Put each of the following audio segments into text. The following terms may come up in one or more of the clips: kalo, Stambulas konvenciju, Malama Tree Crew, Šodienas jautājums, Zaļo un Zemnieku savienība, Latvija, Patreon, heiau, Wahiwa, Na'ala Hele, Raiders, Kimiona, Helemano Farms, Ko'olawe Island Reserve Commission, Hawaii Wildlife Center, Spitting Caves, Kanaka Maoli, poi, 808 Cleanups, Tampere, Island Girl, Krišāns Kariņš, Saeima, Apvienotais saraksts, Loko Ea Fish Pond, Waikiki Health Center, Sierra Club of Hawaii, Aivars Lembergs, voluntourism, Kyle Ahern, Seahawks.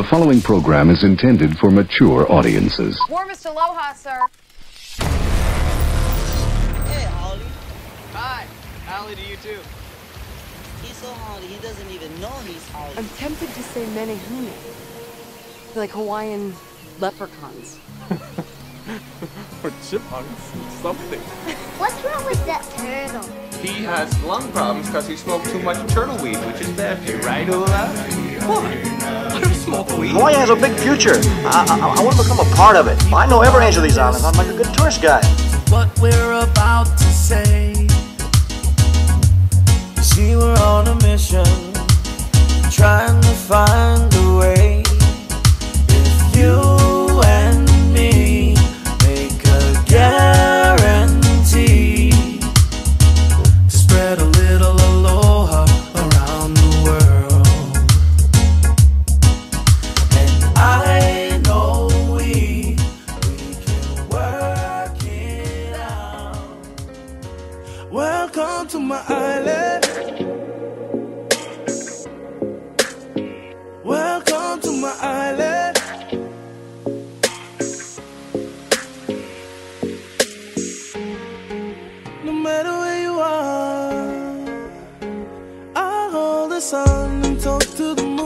The following program is intended for mature audiences. Warmest aloha, sir. Hey, Holly. Hi. Holly to you, too. He's so Holly, he doesn't even know he's Holly. I'm tempted to say menehune. Like Hawaiian leprechauns. Or chipmunks or something. What's wrong with that turtle? He has lung problems because he smoked too much turtle weed, which is bad for you, right, Ola? What? Hawaii has a big future. I want to become a part of it. I know every inch of these islands. I'm like a good tourist guide. What we're about to say. See, we're on a mission, trying to find a way. If you and me make a guarantee to spread a little aloha around the world. I know we can work it out. Welcome to my island. Welcome to my island. No matter where you are, I'll hold the sun and talk to the moon.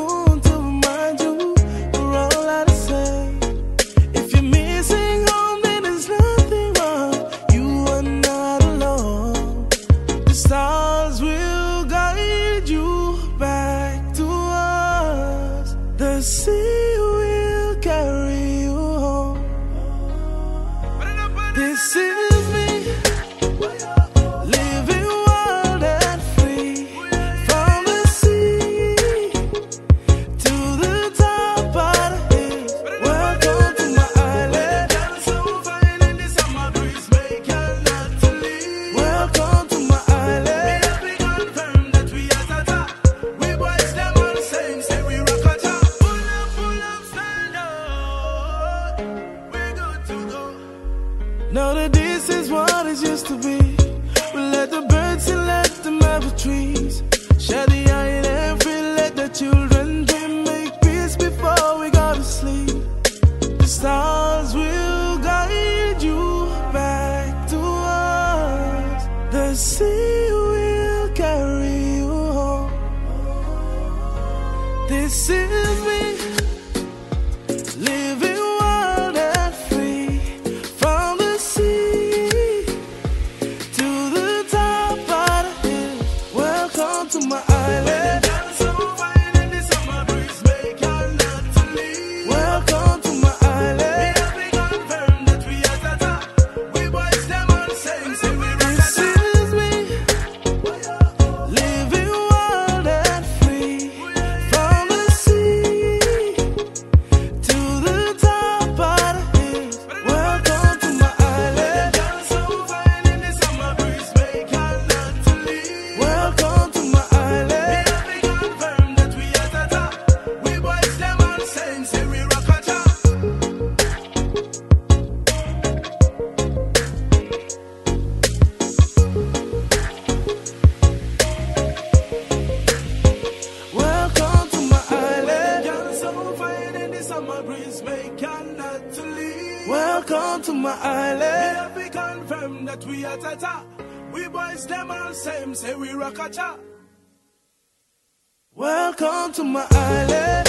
Welcome to my island.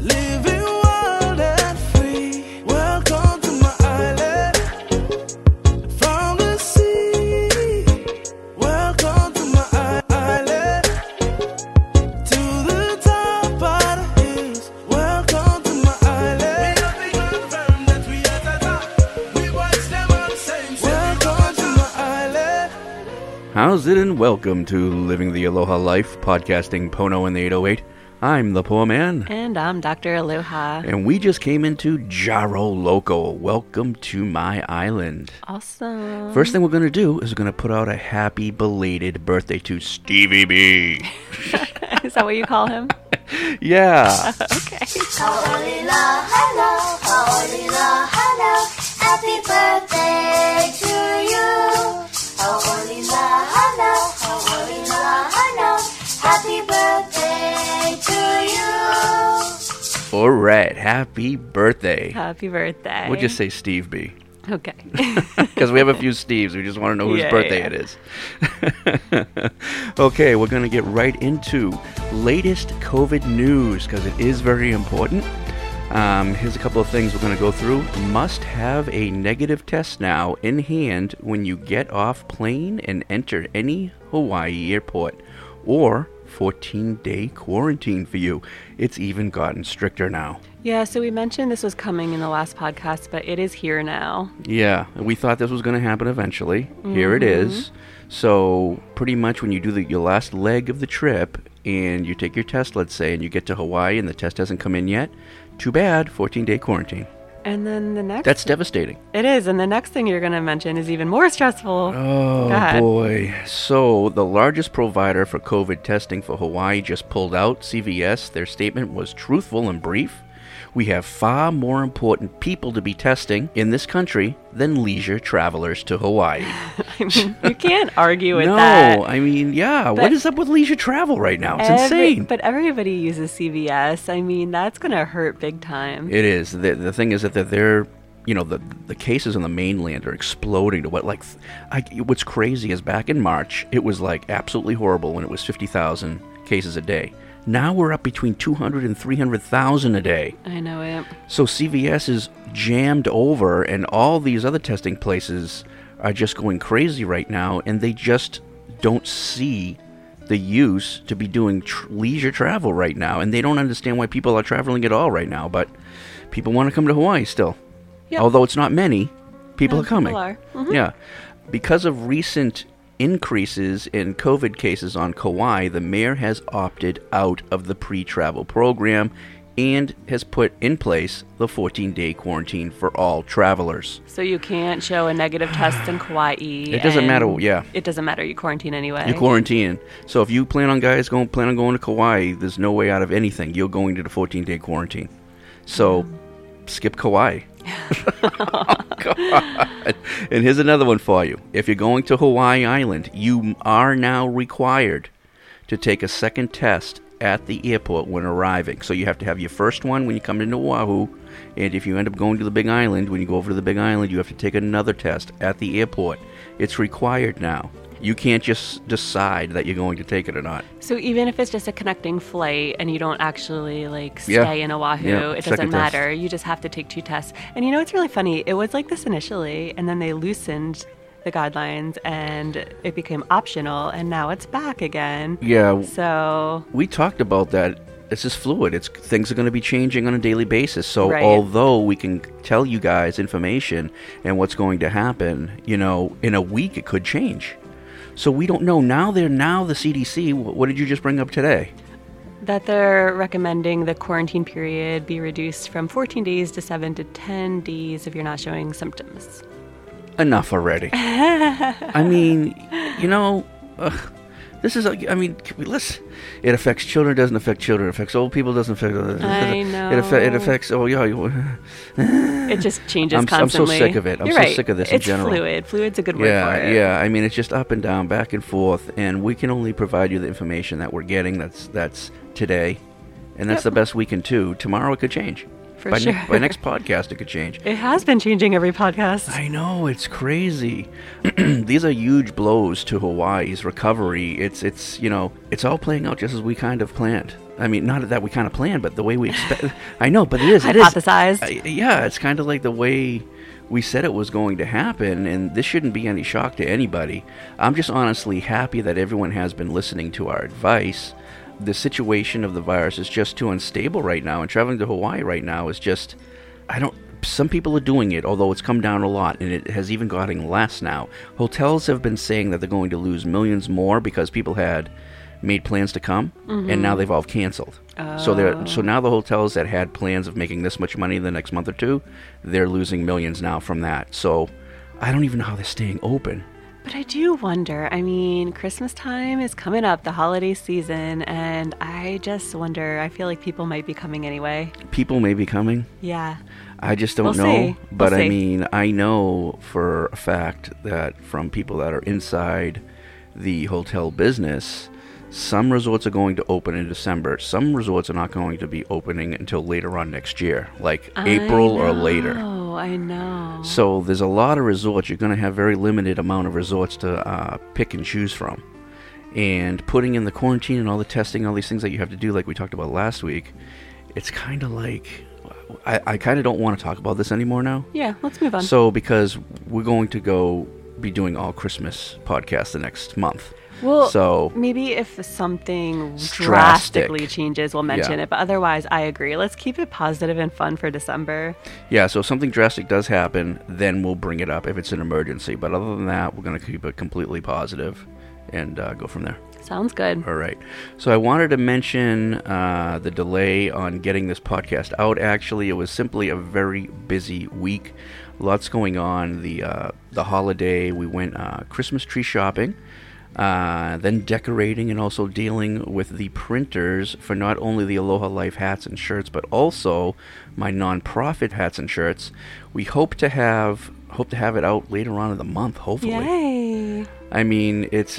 Living wild and free. Welcome to my island. From the sea. Welcome to my island. To the top of the hills. Welcome to my island. We confirm that we are the top. We watch them all same. Welcome to my island. How's it and welcome to Living the Aloha Life, podcasting Pono in the 808. I'm the Poa Man. And I'm Dr. Aloha. And we just came into Jaro Loko. Welcome to my island. Awesome. First thing we're going to do is we're going to put out a happy belated birthday to Stevie B. Is that what you call him? Yeah. Okay. Ha'olila, hello. Ha'olila, hello. Happy birthday to you. Ha'olila, hello. Ha'olila, hello. Happy birthday to you. All right. Happy birthday. Happy birthday. We'll just say Steve B. Okay. Because we have a few Steves. We just want to know whose birthday it is. Okay, we're going to get right into latest COVID news because it is very important. Here's a couple of things we're going to go through. Must have a negative test now in hand when you get off plane and enter any Hawaii airport, or 14-day quarantine for you. It's even gotten stricter now. Yeah, so we mentioned this was coming in the last podcast, but it is here now. Yeah, we thought this was going to happen eventually. Mm-hmm. Here it is. So pretty much when you do your last leg of the trip and you take your test, let's say, and you get to Hawaii and the test hasn't come in yet, too bad, 14-day quarantine. And then the next... That's devastating. It is. And the next thing you're going to mention is even more stressful. Oh, boy. So the largest provider for COVID testing for Hawaii just pulled out, CVS. Their statement was truthful and brief. We have far more important people to be testing in this country than leisure travelers to Hawaii. I mean, you can't argue with that. No, I mean, yeah. But what is up with leisure travel right now? It's insane. But everybody uses CVS. I mean, that's going to hurt big time. It is. The thing is that they're... You know, the cases on the mainland are exploding to what, like, what's crazy is back in March, it was, like, absolutely horrible when it was 50,000 cases a day. Now we're up between 200 and 300,000 a day. I know it. So CVS is jammed over, and all these other testing places are just going crazy right now, and they just don't see the use to be doing leisure travel right now, and they don't understand why people are traveling at all right now, but people want to come to Hawaii still. Yep. Although it's not many, people are coming. People are. Mm-hmm. Yeah. Because of recent increases in COVID cases on Kauai, the mayor has opted out of the pre-travel program and has put in place the 14-day quarantine for all travelers. So you can't show a negative test in Kauai. It doesn't matter. Yeah. It doesn't matter. You quarantine anyway. You quarantine. So if you plan on going to Kauai, there's no way out of anything. You're going to the 14-day quarantine. So skip Kauai. Oh, God. And here's another one for you. If you're going to Hawaii Island, you are now required to take a second test at the airport when arriving. So you have to have your first one when you come into Oahu, and if you end up going to the Big Island, when you go over to the Big Island, you have to take another test at the airport. It's required now. You can't just decide that you're going to take it or not. So even if it's just a connecting flight and you don't actually stay in Oahu, it doesn't matter. Test. You just have to take two tests. And you know, it's really funny. It was like this initially, and then they loosened the guidelines and it became optional, and now it's back again. Yeah. So we talked about that. This is fluid. Things are going to be changing on a daily basis. So although we can tell you guys information and what's going to happen, you know, in a week it could change. So we don't know. Now the CDC, what did you just bring up today? That they're recommending the quarantine period be reduced from 14 days to 7 to 10 days if you're not showing symptoms. Enough already. I mean, you know, this is, I mean, it affects children, doesn't affect children, it affects old people, doesn't affect... I know. It affects, oh yeah. It just changes constantly. I'm so sick of it. I'm so sick of this in general. It's fluid. Fluid's a good word for it. Yeah, I mean, it's just up and down, back and forth, and we can only provide you the information that we're getting that's today, and that's the best we can do. Tomorrow it could change. For sure. By next podcast, it could change. It has been changing every podcast. I know. It's crazy. These are huge blows to Hawaii's recovery. It's you know, it's all playing out just as we kind of planned. I mean, not that we kind of planned, but the way we expect. I know, but it is. Hypothesized. Yeah, it's kind of like the way we said it was going to happen, and this shouldn't be any shock to anybody. I'm just honestly happy that everyone has been listening to our advice. The situation of the virus is just too unstable right now, and traveling to Hawaii right now is just, some people are doing it, although it's come down a lot, and it has even gotten less now. Hotels have been saying that they're going to lose millions more because people had made plans to come, and now they've all canceled. Oh. So now the hotels that had plans of making this much money in the next month or two, they're losing millions now from that. So I don't even know how they're staying open. But I do wonder, I mean, Christmas time is coming up, the holiday season, and I just wonder, I feel like people might be coming anyway. People may be coming? Yeah. I just don't know. But I mean, I know for a fact that from people that are inside the hotel business, Some resorts are going to open in December. Some resorts are not going to be opening until later on next year, like April or later. Oh, I know. So there's a lot of resorts. You're going to have very limited amount of resorts to pick and choose from. And putting in the quarantine and all the testing, all these things that you have to do, like we talked about last week, it's kind of like... I kind of don't want to talk about this anymore now. Yeah, let's move on. So, because we're going to go be doing all Christmas podcasts the next month. Well, so maybe if something drastically changes, we'll mention it. But otherwise, I agree. Let's keep it positive and fun for December. Yeah, so if something drastic does happen, then we'll bring it up if it's an emergency. But other than that, we're going to keep it completely positive and go from there. Sounds good. All right. So I wanted to mention the delay on getting this podcast out. Actually, it was simply a very busy week. Lots going on. The holiday, we went Christmas tree shopping, then decorating, and also dealing with the printers for not only the Aloha Life hats and shirts, but also my nonprofit hats and shirts. We hope to have it out later on in the month, hopefully. Yay! I mean, it's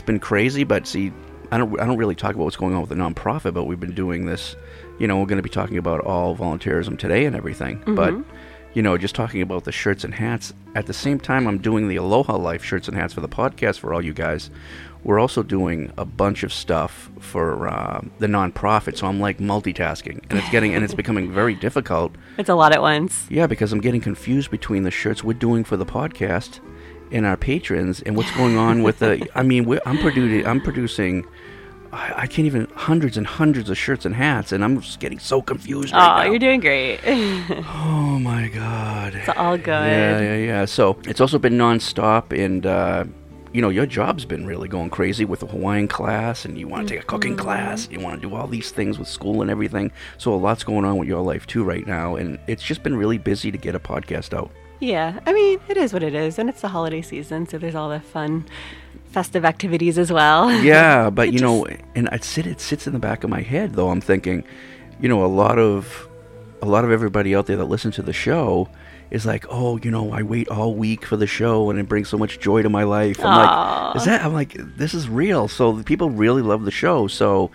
been crazy, but see, I don't really talk about what's going on with the nonprofit, but we've been doing this, you know, we're going to be talking about all volunteerism today and everything, mm-hmm. but, you know, just talking about the shirts and hats. At the same time, I'm doing the Aloha Life shirts and hats for the podcast for all you guys. We're also doing a bunch of stuff for the nonprofit, so I'm like multitasking, and it's becoming very difficult. It's a lot at once. Yeah, because I'm getting confused between the shirts we're doing for the podcast and our patrons, and what's going on with the. I mean, I'm producing. I can't even hundreds and hundreds of shirts and hats, and I'm just getting so confused right now. Oh, you're doing great. Oh my God. It's all good. Yeah. So it's also been nonstop, and. You know, your job's been really going crazy with the Hawaiian class, and you want to take a cooking class, and you want to do all these things with school and everything. So a lot's going on with your life too right now, and it's just been really busy to get a podcast out. Yeah, I mean, it is what it is, and it's the holiday season, so there's all the fun festive activities as well. Yeah, but you know, and it sits in the back of my head though. I'm thinking, you know, a lot of everybody out there that listens to the show is like, oh, you know, I wait all week for the show, and it brings so much joy to my life. I'm like, this is real. So the people really love the show. So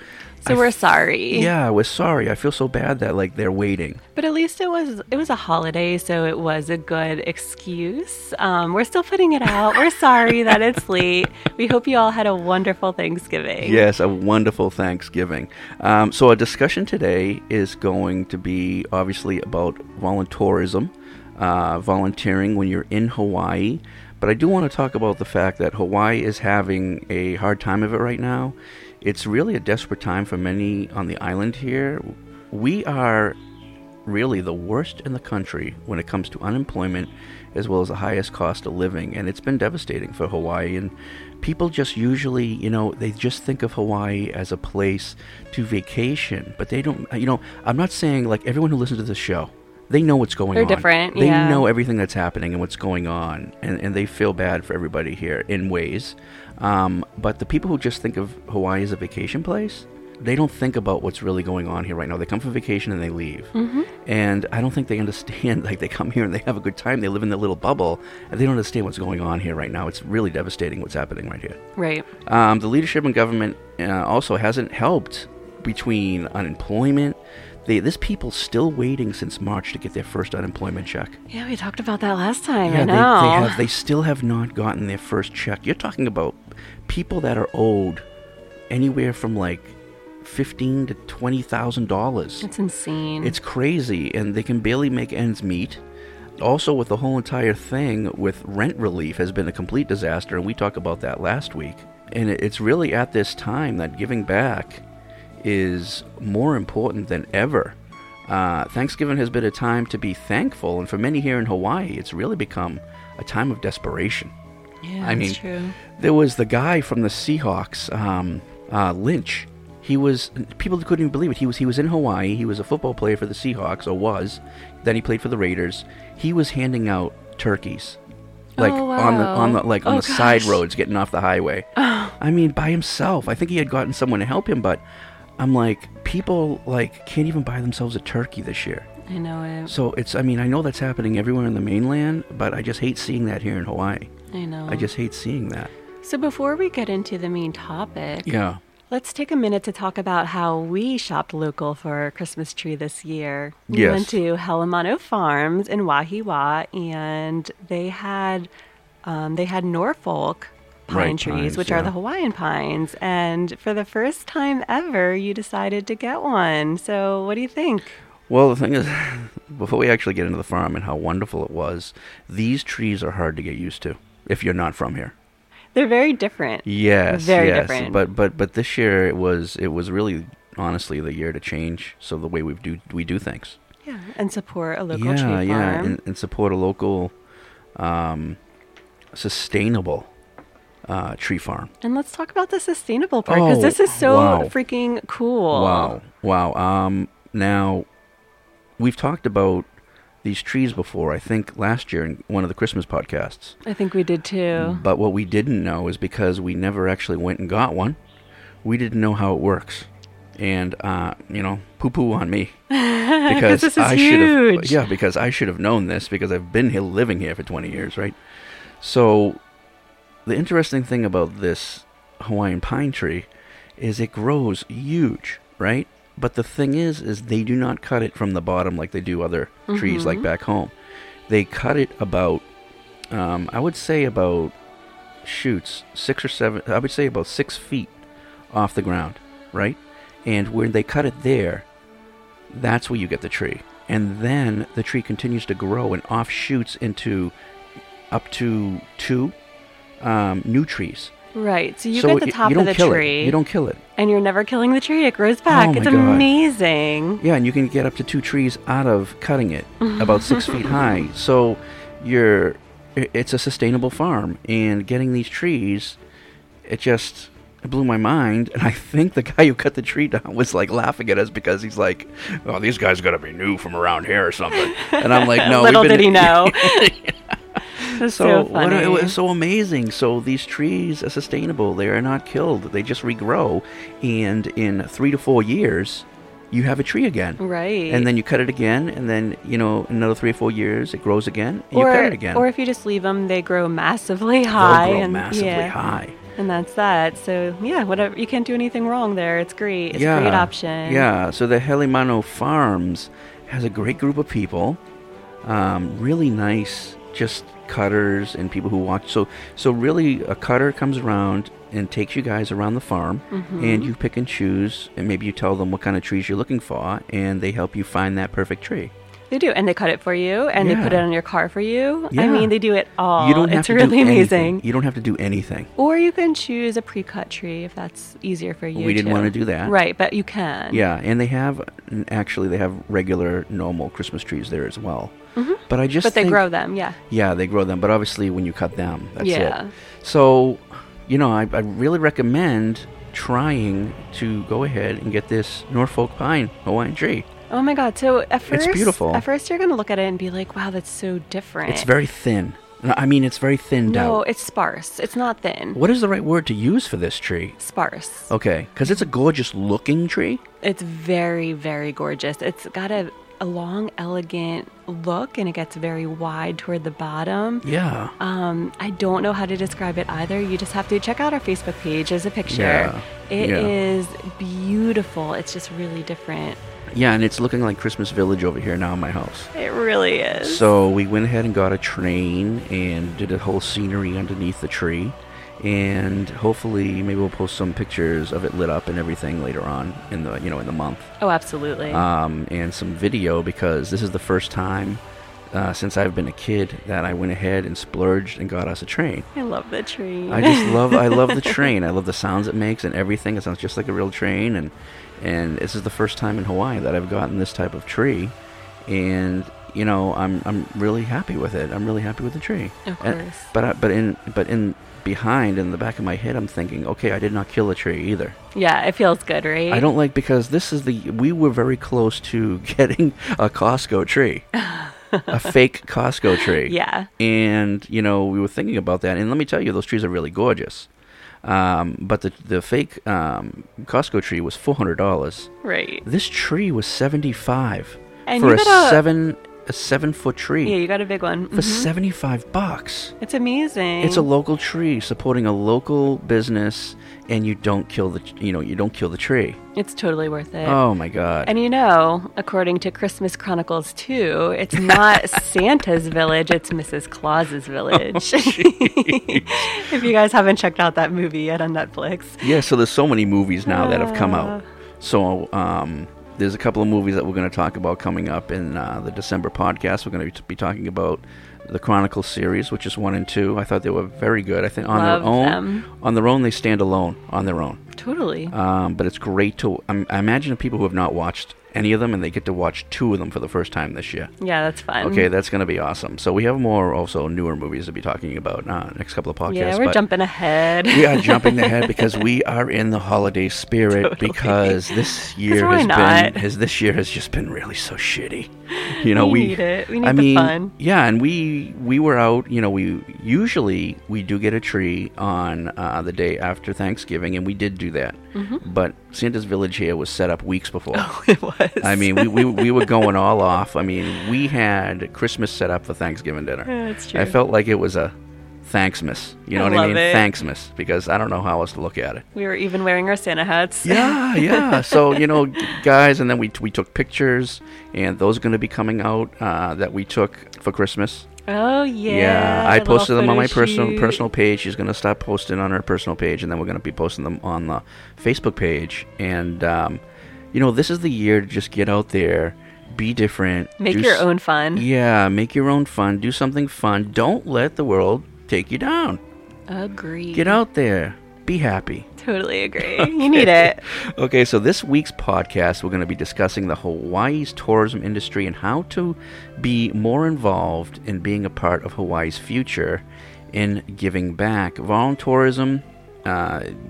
we're sorry. Yeah, we're sorry. I feel so bad that like they're waiting. But at least it was a holiday, so it was a good excuse. We're still putting it out. We're sorry that it's late. We hope you all had a wonderful Thanksgiving. Yes, a wonderful Thanksgiving. So our discussion today is going to be obviously about voluntourism. Volunteering when you're in Hawaii, but I do want to talk about the fact that Hawaii is having a hard time of it right now. It's really a desperate time for many on the island here. We are really the worst in the country when it comes to unemployment, as well as the highest cost of living, and it's been devastating for Hawaii. And people just usually, you know, they just think of Hawaii as a place to vacation, but they don't, you know, I'm not saying like everyone who listens to this show, they know what's going on. They're different, They know everything that's happening and what's going on. And they feel bad for everybody here in ways. But the people who just think of Hawaii as a vacation place, they don't think about what's really going on here right now. They come for vacation and they leave. Mm-hmm. And I don't think they understand. Like, they come here and they have a good time. They live in their little bubble. And they don't understand what's going on here right now. It's really devastating what's happening right here. Right. The leadership and government also hasn't helped between unemployment. This people's still waiting since March to get their first unemployment check. Yeah, we talked about that last time. Yeah, I know. They still have not gotten their first check. You're talking about people that are owed anywhere from like $15,000 to $20,000. It's insane. It's crazy, and they can barely make ends meet. Also, with the whole entire thing with rent relief has been a complete disaster, and we talked about that last week. And it's really at this time that giving back is more important than ever. Thanksgiving has been a time to be thankful, and for many here in Hawaii, it's really become a time of desperation. Yeah, that's true. I mean, there was the guy from the Seahawks, Lynch. People couldn't even believe it. He was in Hawaii. He was a football player for the Seahawks, or was. Then he played for the Raiders. He was handing out turkeys. Like, oh, wow. on the side roads, getting off the highway. Oh. I mean, by himself. I think he had gotten someone to help him, but I'm like, people like can't even buy themselves a turkey this year. I know it. So it's, I mean, I know that's happening everywhere in the mainland, but I just hate seeing that here in Hawaii. I know. I just hate seeing that. So before we get into the main topic, yeah, Let's take a minute to talk about how we shopped local for our Christmas tree this year. We went to Helemano Farms in Wahiwa, and they had Norfolk Pine trees, which are the Hawaiian pines. And for the first time ever, you decided to get one. So what do you think? Well, the thing is, before we actually get into the farm and how wonderful it was, these trees are hard to get used to if you're not from here. They're very different. Yes, very different. But this year it was really honestly the year to change. So the way we do things. Yeah, and support a local tree farm. Yeah, and support a local sustainable tree farm. And let's talk about the sustainable part because this is so freaking cool. Wow. Now we've talked about these trees before, I think last year in one of the Christmas podcasts. I think we did too. But what we didn't know is because we never actually went and got one, we didn't know how it works. And, poo-poo on me. Because this is huge. Yeah, because I should have known this because I've been here living here for 20 years, right? So the interesting thing about this Hawaiian pine tree is it grows huge, right? But the thing is they do not cut it from the bottom like they do other trees like back home. They cut it about, I would say about, 6 feet off the ground, right? And when they cut it there, that's where you get the tree. And then the tree continues to grow and offshoots into up to 2 new trees. Right, so you get the top of the tree. You don't kill it. And you're never killing the tree. It grows back. It's amazing. Yeah, and you can get up to 2 trees out of cutting it, about 6 feet high. So it's a sustainable farm. And getting these trees, it blew my mind. And I think the guy who cut the tree down was like laughing at us because he's like, oh, these guys got to be new from around here or something. And I'm like, no. Little did he know. That's so funny. It was so amazing. So these trees are sustainable. They are not killed. They just regrow. And in 3 to 4 years, you have a tree again. Right. And then you cut it again. And then, another 3 or 4 years, it grows again. And you cut it again. Or if you just leave them, they grow massively high. And that's that. So, whatever. You can't do anything wrong there. It's great. It's a great option. Yeah. So the Helemano Farms has a great group of people. Really nice, just cutters and people who watch. So really a cutter comes around and takes you guys around the farm and you pick and choose, and maybe you tell them what kind of trees you're looking for, and they help you find that perfect tree. They do, and they cut it for you, and they put it on your car for you. Yeah. I mean, they do it all. You don't have it's to really do amazing. You don't have to do anything. Or you can choose a pre-cut tree if that's easier for you. We didn't want to do that. Right, but you can. Yeah, and they have regular, normal Christmas trees there as well. Mm-hmm. But I just think they grow them, yeah. Yeah, they grow them, but obviously when you cut them, that's it. So, I really recommend trying to go ahead and get this Norfolk Pine Hawaiian tree. Oh my God! So it's beautiful. At first, you're gonna look at it and be like, "Wow, that's so different." It's very thin. I mean, it's very thinned out. No, it's sparse. It's not thin. What is the right word to use for this tree? Sparse. Okay, because it's a gorgeous-looking tree. It's very, very gorgeous. It's got a long, elegant look, and it gets very wide toward the bottom. Yeah. I don't know how to describe it either. You just have to check out our Facebook page. There's a picture. Yeah. It is beautiful. It's just really different. Yeah, and it's looking like Christmas Village over here now in my house. It really is. So we went ahead and got a train and did a whole scenery underneath the tree. And hopefully maybe we'll post some pictures of it lit up and everything later on in the in the month. Oh, absolutely. And some video, because this is the first time since I've been a kid that I went ahead and splurged and got us a train. I love the train. I love the train. I love the sounds it makes and everything. It sounds just like a real train. And this is the first time in Hawaii that I've gotten this type of tree, and I'm really happy with it. I'm really happy with the tree. Of course. But in the back of my head, I'm thinking, okay, I did not kill a tree either. Yeah, it feels good, right? I don't because this is we were very close to getting a Costco tree. A fake Costco tree. Yeah. And we were thinking about that, and let me tell you, those trees are really gorgeous. But the fake Costco tree was $400. Right. This tree was $75 for a 7 a 7-foot tree. Yeah, you got a big one. For $75. It's amazing. It's a local tree supporting a local business, and you don't kill the, you know, you don't kill the tree. It's totally worth it. Oh my God. And you know, according to Christmas Chronicles 2, it's not Santa's village, it's Mrs. Claus's village. Oh, if you guys haven't checked out that movie yet on Netflix. Yeah, so there's so many movies now that have come out. So, there's a couple of movies that we're going to talk about coming up in the December podcast. We're going to be talking about the Chronicles series, which is 1 and 2. I thought they were very good. I think on Love their own, them. On their own, they stand alone on their own. Totally. But it's great to. I imagine people who have not watched any of them, and they get to watch 2 of them for the first time this year. Yeah, that's fun. Okay, that's going to be awesome. So we have more also newer movies to be talking about next couple of podcasts. Yeah, we're jumping ahead. We are jumping ahead because we are in the holiday spirit. Totally. Because this year has just been really so shitty. You know, we need it. We need the fun. Yeah, and we were out. You know, we usually do get a tree on the day after Thanksgiving, and we did do that. Mm-hmm. But Santa's Village here was set up weeks before. Oh, it was. I mean, we were going all off. I mean, we had Christmas set up for Thanksgiving dinner. Yeah, that's true. I felt like it was a Thanksmas. You know what I mean? It. Thanksmas, because I don't know how else to look at it. We were even wearing our Santa hats. Yeah, yeah. So, you know, guys, and then we took pictures, and those are going to be coming out that we took for Christmas. Oh, yeah. Yeah, I posted them on my personal page. She's going to stop posting on her personal page, and then we're going to be posting them on the Facebook page. And, you know, this is the year to just get out there, be different. Make your own fun. Yeah, make your own fun. Do something fun. Don't let the world take you down. Agreed. Get out there. Be happy. Totally agree. Okay. You need it. Okay, so this week's podcast, we're going to be discussing the Hawaii's tourism industry and how to be more involved in being a part of Hawaii's future in giving back. Voluntourism,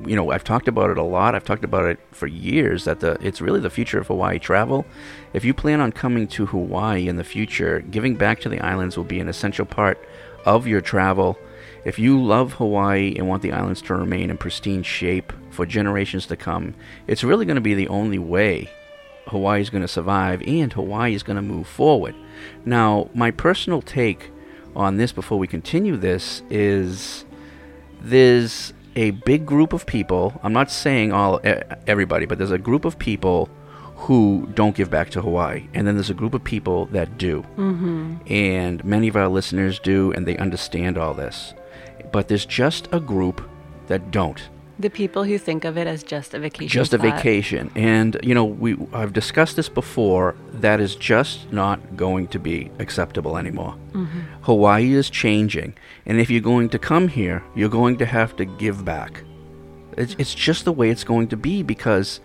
you know, I've talked about it a lot. I've talked about it for years, that it's really the future of Hawaii travel. If you plan on coming to Hawaii in the future, giving back to the islands will be an essential part of your travel. If you love Hawaii and want the islands to remain in pristine shape for generations to come, it's really going to be the only way Hawaii is going to survive and Hawaii is going to move forward. Now, my personal take on this before we continue this is there's a big group of people, I'm not saying everybody, but there's a group of people who don't give back to Hawaii, and then there's a group of people that do. Mm-hmm. And many of our listeners do, and they understand all this. But there's just a group that don't. The people who think of it as just a vacation. Just a vacation. And, you know, I've discussed this before. That is just not going to be acceptable anymore. Mm-hmm. Hawaii is changing. And if you're going to come here, you're going to have to give back. It's just the way it's going to be, because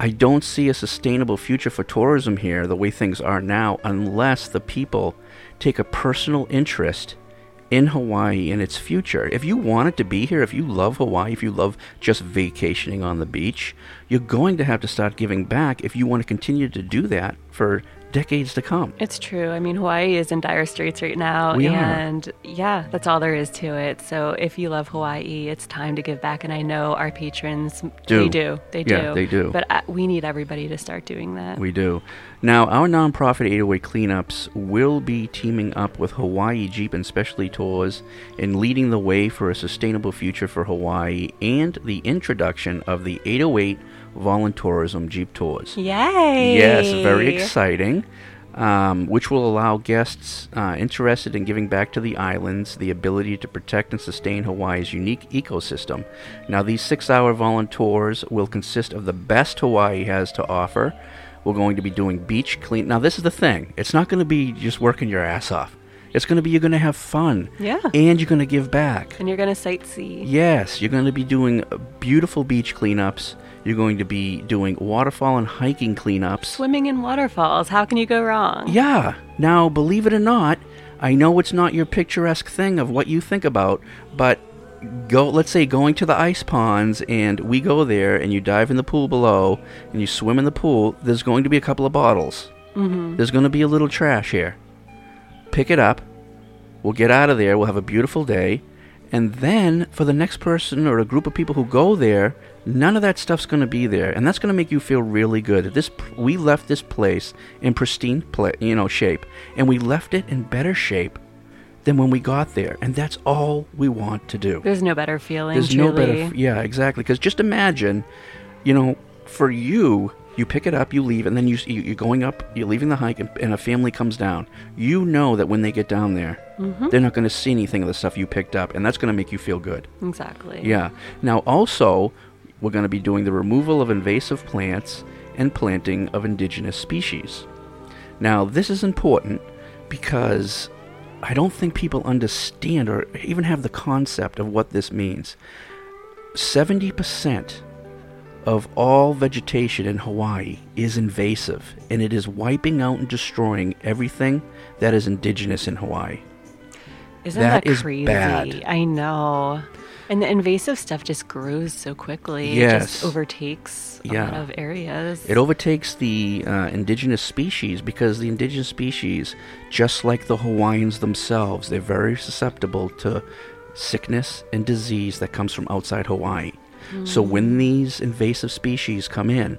I don't see a sustainable future for tourism here the way things are now, unless the people take a personal interest in Hawaii and its future. If you want it to be here, if you love Hawaii, if you love just vacationing on the beach, you're going to have to start giving back if you want to continue to do that for decades to come. It's true. I mean, Hawaii is in dire straits right now. Yeah, that's all there is to it. So if you love Hawaii, it's time to give back. And I know our patrons do. They do. But we need everybody to start doing that. We do. Now, our nonprofit 808 Cleanups will be teaming up with Hawaii Jeep and Specialty Tours in leading the way for a sustainable future for Hawaii and the introduction of the 808 Voluntourism Jeep Tours. Yay! Yes, very exciting. Which will allow guests interested in giving back to the islands the ability to protect and sustain Hawaii's unique ecosystem. Now, these 6-hour voluntours will consist of the best Hawaii has to offer. We're going to be doing beach clean. Now, this is the thing. It's not going to be just working your ass off. It's going to be you're going to have fun. Yeah. And you're going to give back. And you're going to sightsee. Yes. You're going to be doing beautiful beach cleanups. You're going to be doing waterfall and hiking cleanups. Swimming in waterfalls. How can you go wrong? Yeah. Now, believe it or not, I know it's not your picturesque thing of what you think about, but let's say going to the ice ponds, and we go there and you dive in the pool below and you swim in the pool, there's going to be a couple of bottles. Mm-hmm. There's going to be a little trash here. Pick it up. We'll get out of there. We'll have a beautiful day. And then for the next person or a group of people who go there, none of that stuff's going to be there. And that's going to make you feel really good. We left this place in pristine shape. And we left it in better shape than when we got there. And that's all we want to do. There's no better feeling, yeah, exactly. Because just imagine, for you... You pick it up, you leave, and then you're going up, you're leaving the hike, and a family comes down. You know that when they get down there, mm-hmm. they're not going to see anything of the stuff you picked up, and that's going to make you feel good. Exactly. Yeah. Now, also, we're going to be doing the removal of invasive plants and planting of indigenous species. Now, this is important because I don't think people understand or even have the concept of what this means. 70% of all vegetation in Hawaii is invasive, and it is wiping out and destroying everything that is indigenous in Hawaii. Isn't that crazy? Bad. I know. And the invasive stuff just grows so quickly. Yes. It just overtakes a lot of areas. It overtakes the indigenous species, because the indigenous species, just like the Hawaiians themselves, they're very susceptible to sickness and disease that comes from outside Hawaii. Mm-hmm. So when these invasive species come in,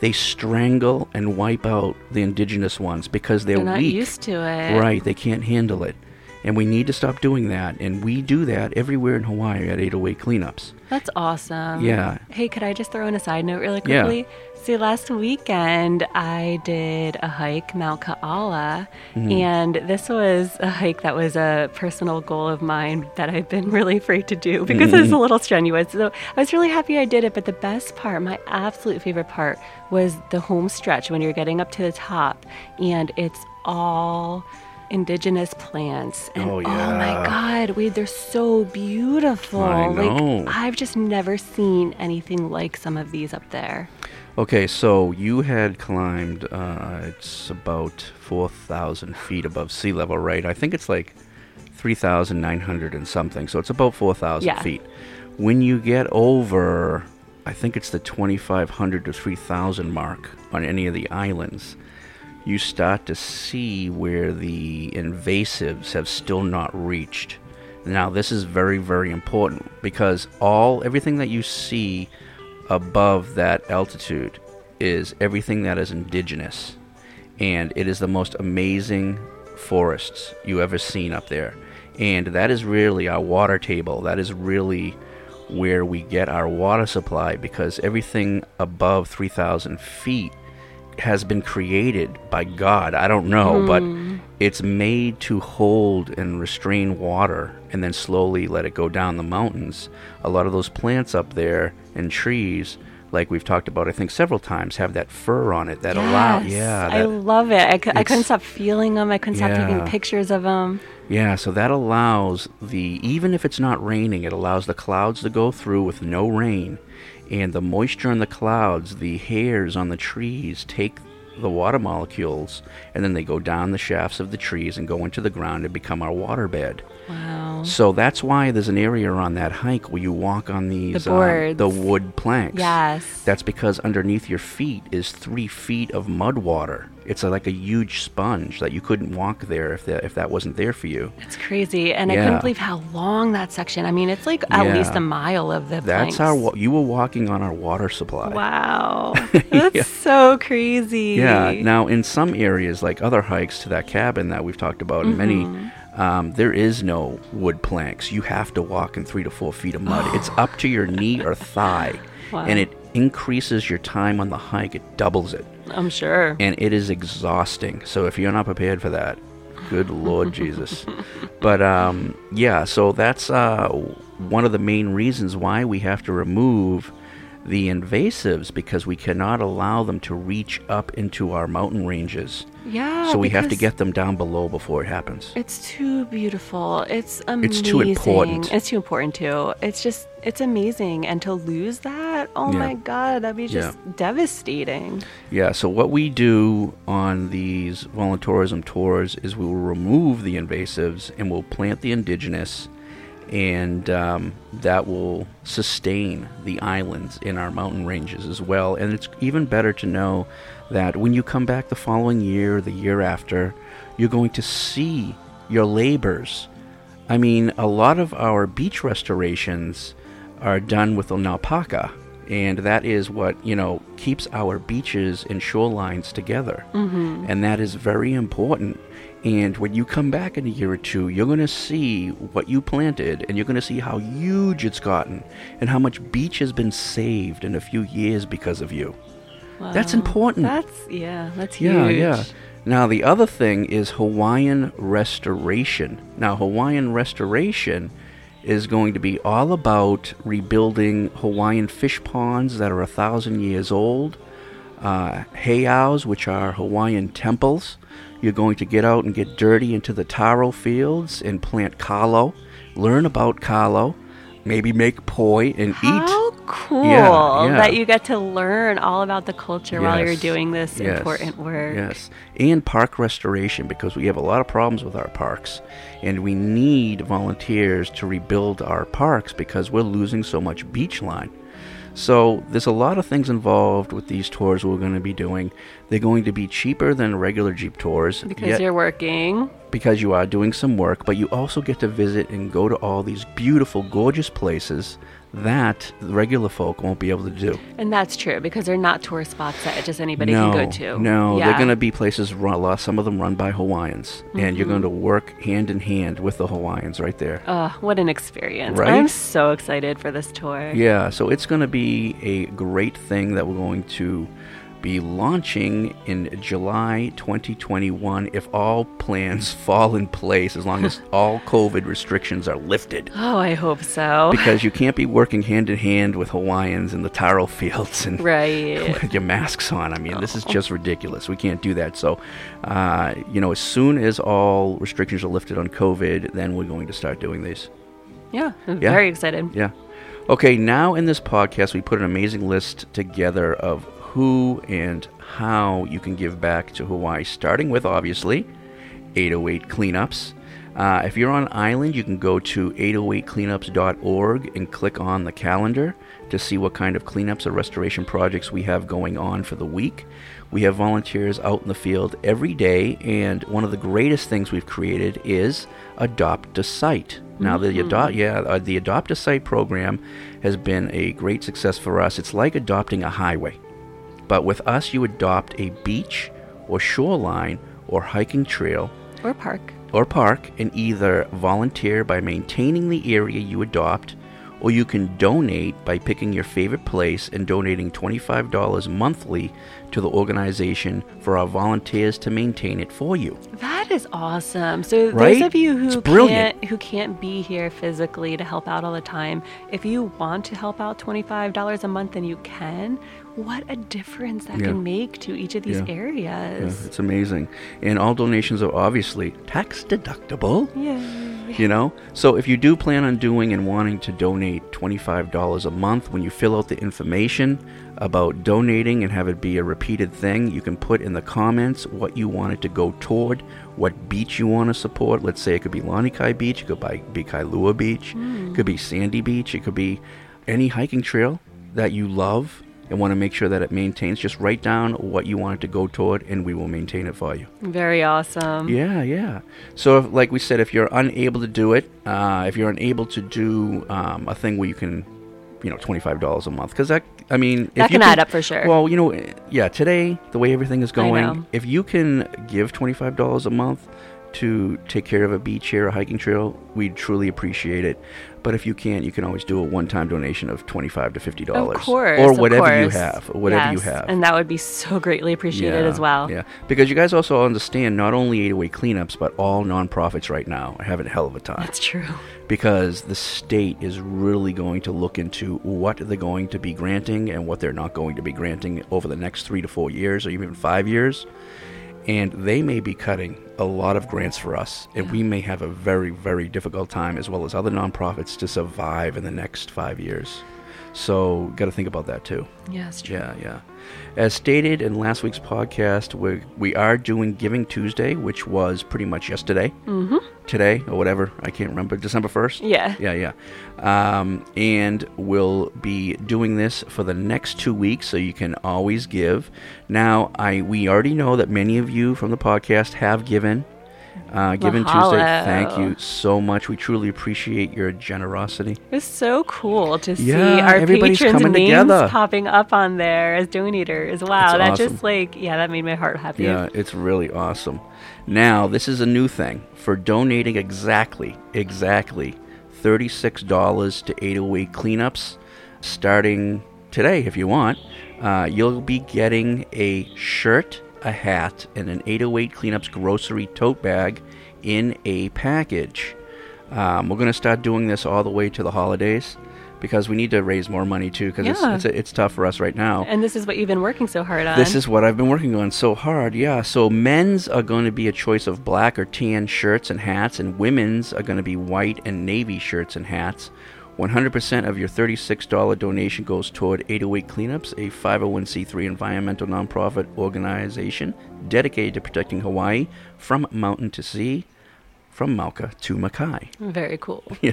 they strangle and wipe out the indigenous ones because they're not used to it. Right, they can't handle it. And we need to stop doing that. And we do that everywhere in Hawaii at 808 Cleanups. That's awesome. Yeah. Hey, could I just throw in a side note really quickly? Yeah. See, last weekend I did a hike, Mount Ka'ala, and this was a hike that was a personal goal of mine that I've been really afraid to do because it was a little strenuous. So I was really happy I did it, but the best part, my absolute favorite part, was the home stretch when you're getting up to the top, and it's all indigenous plants. And my God, Wade, they're so beautiful. I know. Like, I've just never seen anything like some of these up there. Okay, so you had climbed, it's about 4,000 feet above sea level, right? I think it's like 3,900 and something, so it's about 4,000 feet. When you get over, I think it's the 2,500 to 3,000 mark on any of the islands, you start to see where the invasives have still not reached. Now, this is very, very important because everything that you see above that altitude is everything that is indigenous, and it is the most amazing forests you ever seen up there. And that is really our water table. That is really where we get our water supply, because everything above 3,000 feet has been created by God. I don't know, but it's made to hold and restrain water and then slowly let it go down the mountains. A lot of those plants up there and trees, like we've talked about, I think several times, have that fur on it that allows. Yeah, I love it. I couldn't stop feeling them. I couldn't stop taking pictures of them. Yeah, so that allows even if it's not raining, it allows the clouds to go through with no rain. And the moisture in the clouds, the hairs on the trees take the water molecules, and then they go down the shafts of the trees and go into the ground and become our waterbed. Wow. So that's why there's an area on that hike where you walk on these the wood planks. Yes. That's because underneath your feet is 3 feet of mud water. It's like a huge sponge that you couldn't walk there if that wasn't there for you. That's crazy. And I couldn't believe how long that section. I mean, it's like at least a mile of the planks. That's you were walking on our water supply. Wow. That's so crazy. Yeah. Now, in some areas, like other hikes to that cabin that we've talked about in many, there is no wood planks. You have to walk in 3 to 4 feet of mud. It's up to your knee or thigh. Wow. And it increases your time on the hike. It doubles it. I'm sure. And it is exhausting. So if you're not prepared for that, good Lord Jesus. But so that's one of the main reasons why we have to remove the invasives, because we cannot allow them to reach up into our mountain ranges. Yeah. So we have to get them down below before it happens. It's too beautiful. It's amazing. It's too important. It's too important too. It's just, it's amazing. And to lose that, my God, that'd be just devastating. Yeah. So what we do on these voluntourism tours is we will remove the invasives and we'll plant the indigenous. And that will sustain the islands in our mountain ranges as well. And it's even better to know that when you come back the following year, the year after, you're going to see your labors I mean, a lot of our beach restorations are done with Naupaka, and that is what, you know, keeps our beaches and shorelines together. Mm-hmm. And that is very important. And when you come back in a year or two, you're going to see what you planted, and you're going to see how huge it's gotten and how much beach has been saved in a few years because of you. Wow. That's important. That's huge. Yeah. Now, the other thing is Hawaiian restoration. Now, Hawaiian restoration is going to be all about rebuilding Hawaiian fish ponds that are 1,000 years old, heiaus, which are Hawaiian temples. You're going to get out and get dirty into the taro fields and plant kalo, learn about kalo, maybe make poi and eat. How cool that you get to learn all about the culture while you're doing this important work. Yes, and park restoration, because we have a lot of problems with our parks, and we need volunteers to rebuild our parks because we're losing so much beach line. So there's a lot of things involved with these tours we're going to be doing. They're going to be cheaper than regular Jeep tours. Because you're working. Because you are doing some work, but you also get to visit and go to all these beautiful, gorgeous places that the regular folk won't be able to do. And that's true, because they're not tourist spots that just anybody can go to. No, they're going to be places, some of them run by Hawaiians, and you're going to work hand in hand with the Hawaiians right there. Oh, what an experience. Right? I'm so excited for this tour. Yeah, so it's going to be a great thing that we're going to be launching in July 2021 if all plans fall in place, as long as all COVID restrictions are lifted. Oh, I hope so. Because you can't be working hand in hand with Hawaiians in the taro fields and with your masks on. I mean, this is just ridiculous. We can't do that. So, as soon as all restrictions are lifted on COVID, then we're going to start doing these. Yeah, I'm very excited. Yeah. Okay, now in this podcast, we put an amazing list together of who and how you can give back to Hawaii, starting with, obviously, 808 Cleanups. If you're on island, you can go to 808cleanups.org and click on the calendar to see what kind of cleanups or restoration projects we have going on for the week. We have volunteers out in the field every day, and one of the greatest things we've created is Adopt-A-Site. Now, the Adopt-A-Site program has been a great success for us. It's like adopting a highway. But with us, you adopt a beach or shoreline or hiking trail or park and either volunteer by maintaining the area you adopt, or you can donate by picking your favorite place and donating $25 monthly to the organization for our volunteers to maintain it for you. That is awesome. So those of you who can't be here physically to help out all the time, if you want to help out $25 a month, then you can. What a difference that can make to each of these areas. Yeah, it's amazing. And all donations are obviously tax deductible. Yeah. You know? So if you do plan on doing and wanting to donate $25 a month, when you fill out the information about donating and have it be a repeated thing, you can put in the comments what you want it to go toward, what beach you want to support. Let's say it could be Lanikai Beach, it could be Kailua Beach, it could be Sandy Beach, it could be any hiking trail that you love and want to make sure that it maintains. Just write down what you want it to go toward, and we will maintain it for you. Very awesome. Yeah. So, like we said, if you're unable to do it, a thing where you can, $25 a month, because that can add up for sure. Well, today, the way everything is going, if you can give $25 a month to take care of a beach here, a hiking trail, we'd truly appreciate it. But if you can't, you can always do a one-time donation of $25 to $50. Of course. Or whatever you have. And that would be so greatly appreciated as well. Yeah. Because you guys also understand not only 808 Cleanups, but all nonprofits right now are having a hell of a time. That's true. Because the state is really going to look into what they're going to be granting and what they're not going to be granting over the next 3 to 4 years or even 5 years. And they may be cutting a lot of grants for us, and we may have a very, very difficult time, as well as other nonprofits, to survive in the next 5 years. So, got to think about that too. Yeah, it's true. Yeah. As stated in last week's podcast, we are doing Giving Tuesday, which was pretty much yesterday, today, or whatever. I can't remember. December 1st? Yeah. And we'll be doing this for the next 2 weeks, so you can always give. Now, we already know that many of you from the podcast have given. Giving Tuesday, thank you so much. We truly appreciate your generosity. It's so cool to see our patrons' names together, popping up on there as donators. Wow, that's awesome. That made my heart happy. Yeah, it's really awesome. Now, this is a new thing. For donating exactly $36 to 808 Cleanups, starting today, if you want, you'll be getting a shirt, a hat, and an 808 Cleanups grocery tote bag in a package. We're going to start doing this all the way to the holidays because we need to raise more money too, because it's tough for us right now. And this is what you've been working so hard on. This is what I've been working on so hard, yeah. So men's are going to be a choice of black or tan shirts and hats, and women's are going to be white and navy shirts and hats. 100% of your $36 donation goes toward 808 Cleanups, a 501c3 environmental nonprofit organization dedicated to protecting Hawaii from mountain to sea, from Mauka to Makai. Very cool. Yeah.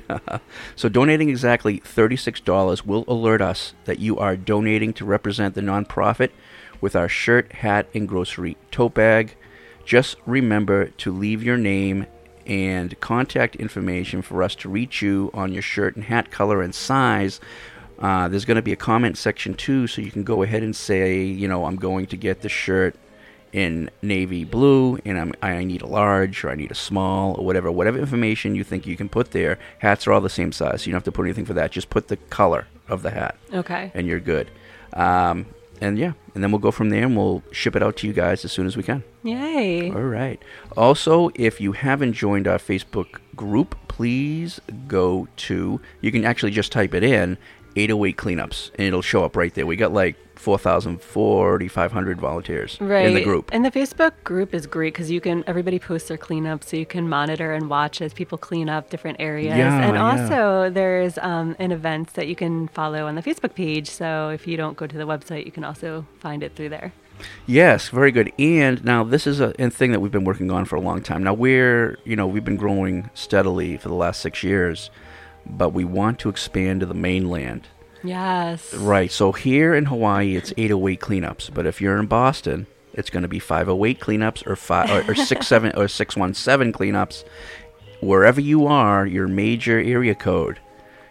So donating exactly $36 will alert us that you are donating to represent the nonprofit with our shirt, hat, and grocery tote bag. Just remember to leave your name and contact information for us to reach you on your shirt and hat color and size. There's going to be a comment section too, so you can go ahead and say, I'm going to get the shirt in navy blue, and I need a large, or I need a small, or whatever information you think you can put there. Hats are all the same size, so you don't have to put anything for that. Just put the color of the hat. Okay. And you're good. And then we'll go from there, and we'll ship it out to you guys as soon as we can. Yay. All right. Also, if you haven't joined our Facebook group, please go to, you can actually just type it in, 808 Cleanups, and it'll show up right there. We got 4,500 volunteers in the group. And the Facebook group is great because everybody posts their cleanup, so you can monitor and watch as people clean up different areas. Yeah, and also there's an event that you can follow on the Facebook page. So if you don't go to the website, you can also find it through there. Yes, very good. And now this is a thing that we've been working on for a long time. Now we've been growing steadily for the last 6 years, but we want to expand to the mainland. Yes. Right. So here in Hawaii, it's 808 Cleanups. But if you're in Boston, it's going to be 508 Cleanups or 67 or 617 Cleanups. Wherever you are, your major area code,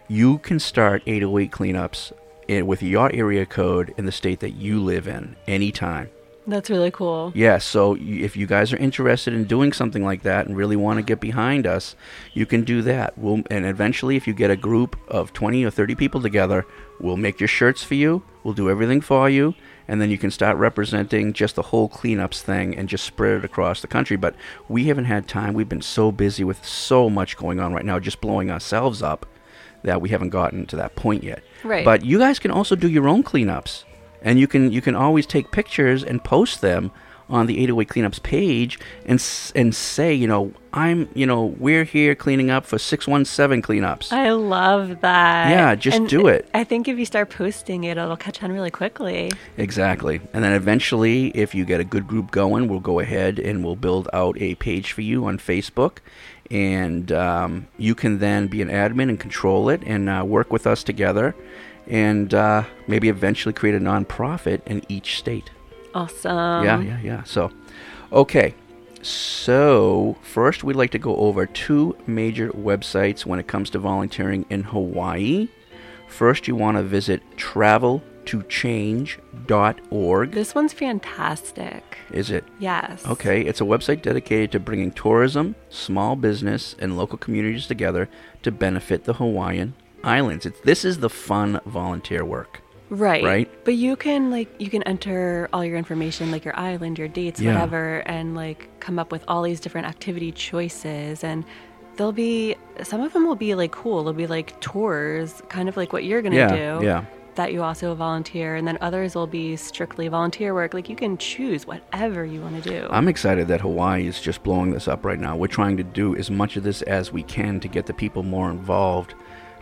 you can start 808 Cleanups with your area code in the state that you live in anytime. That's really cool. Yeah, so if you guys are interested in doing something like that and really want to get behind us, you can do that. And eventually, if you get a group of 20 or 30 people together, we'll make your shirts for you, we'll do everything for you, and then you can start representing just the whole cleanups thing and just spread it across the country. But we haven't had time. We've been so busy with so much going on right now, just blowing ourselves up, that we haven't gotten to that point yet. Right. But you guys can also do your own cleanups. And you can always take pictures and post them on the 808 Cleanups page and say, we're here cleaning up for 617 Cleanups. I love that. Yeah, do it. I think if you start posting it, it'll catch on really quickly. Exactly. And then eventually, if you get a good group going, we'll go ahead and we'll build out a page for you on Facebook. And you can then be an admin and control it and work with us together. And maybe eventually create a nonprofit in each state. Awesome. Yeah. So, okay. So, first we'd like to go over two major websites when it comes to volunteering in Hawaii. First, you want to visit traveltochange.org. This one's fantastic. Is it? Yes. Okay. It's a website dedicated to bringing tourism, small business, and local communities together to benefit the Hawaiian islands. This is the fun volunteer work. Right. But you can enter all your information, your island, your dates, whatever, and come up with all these different activity choices, and there'll be, some of them will be cool. They'll be tours, kind of like what you're going to do. Yeah. That you also volunteer, and then others will be strictly volunteer work. You can choose whatever you want to do. I'm excited that Hawaii is just blowing this up right now. We're trying to do as much of this as we can to get the people more involved,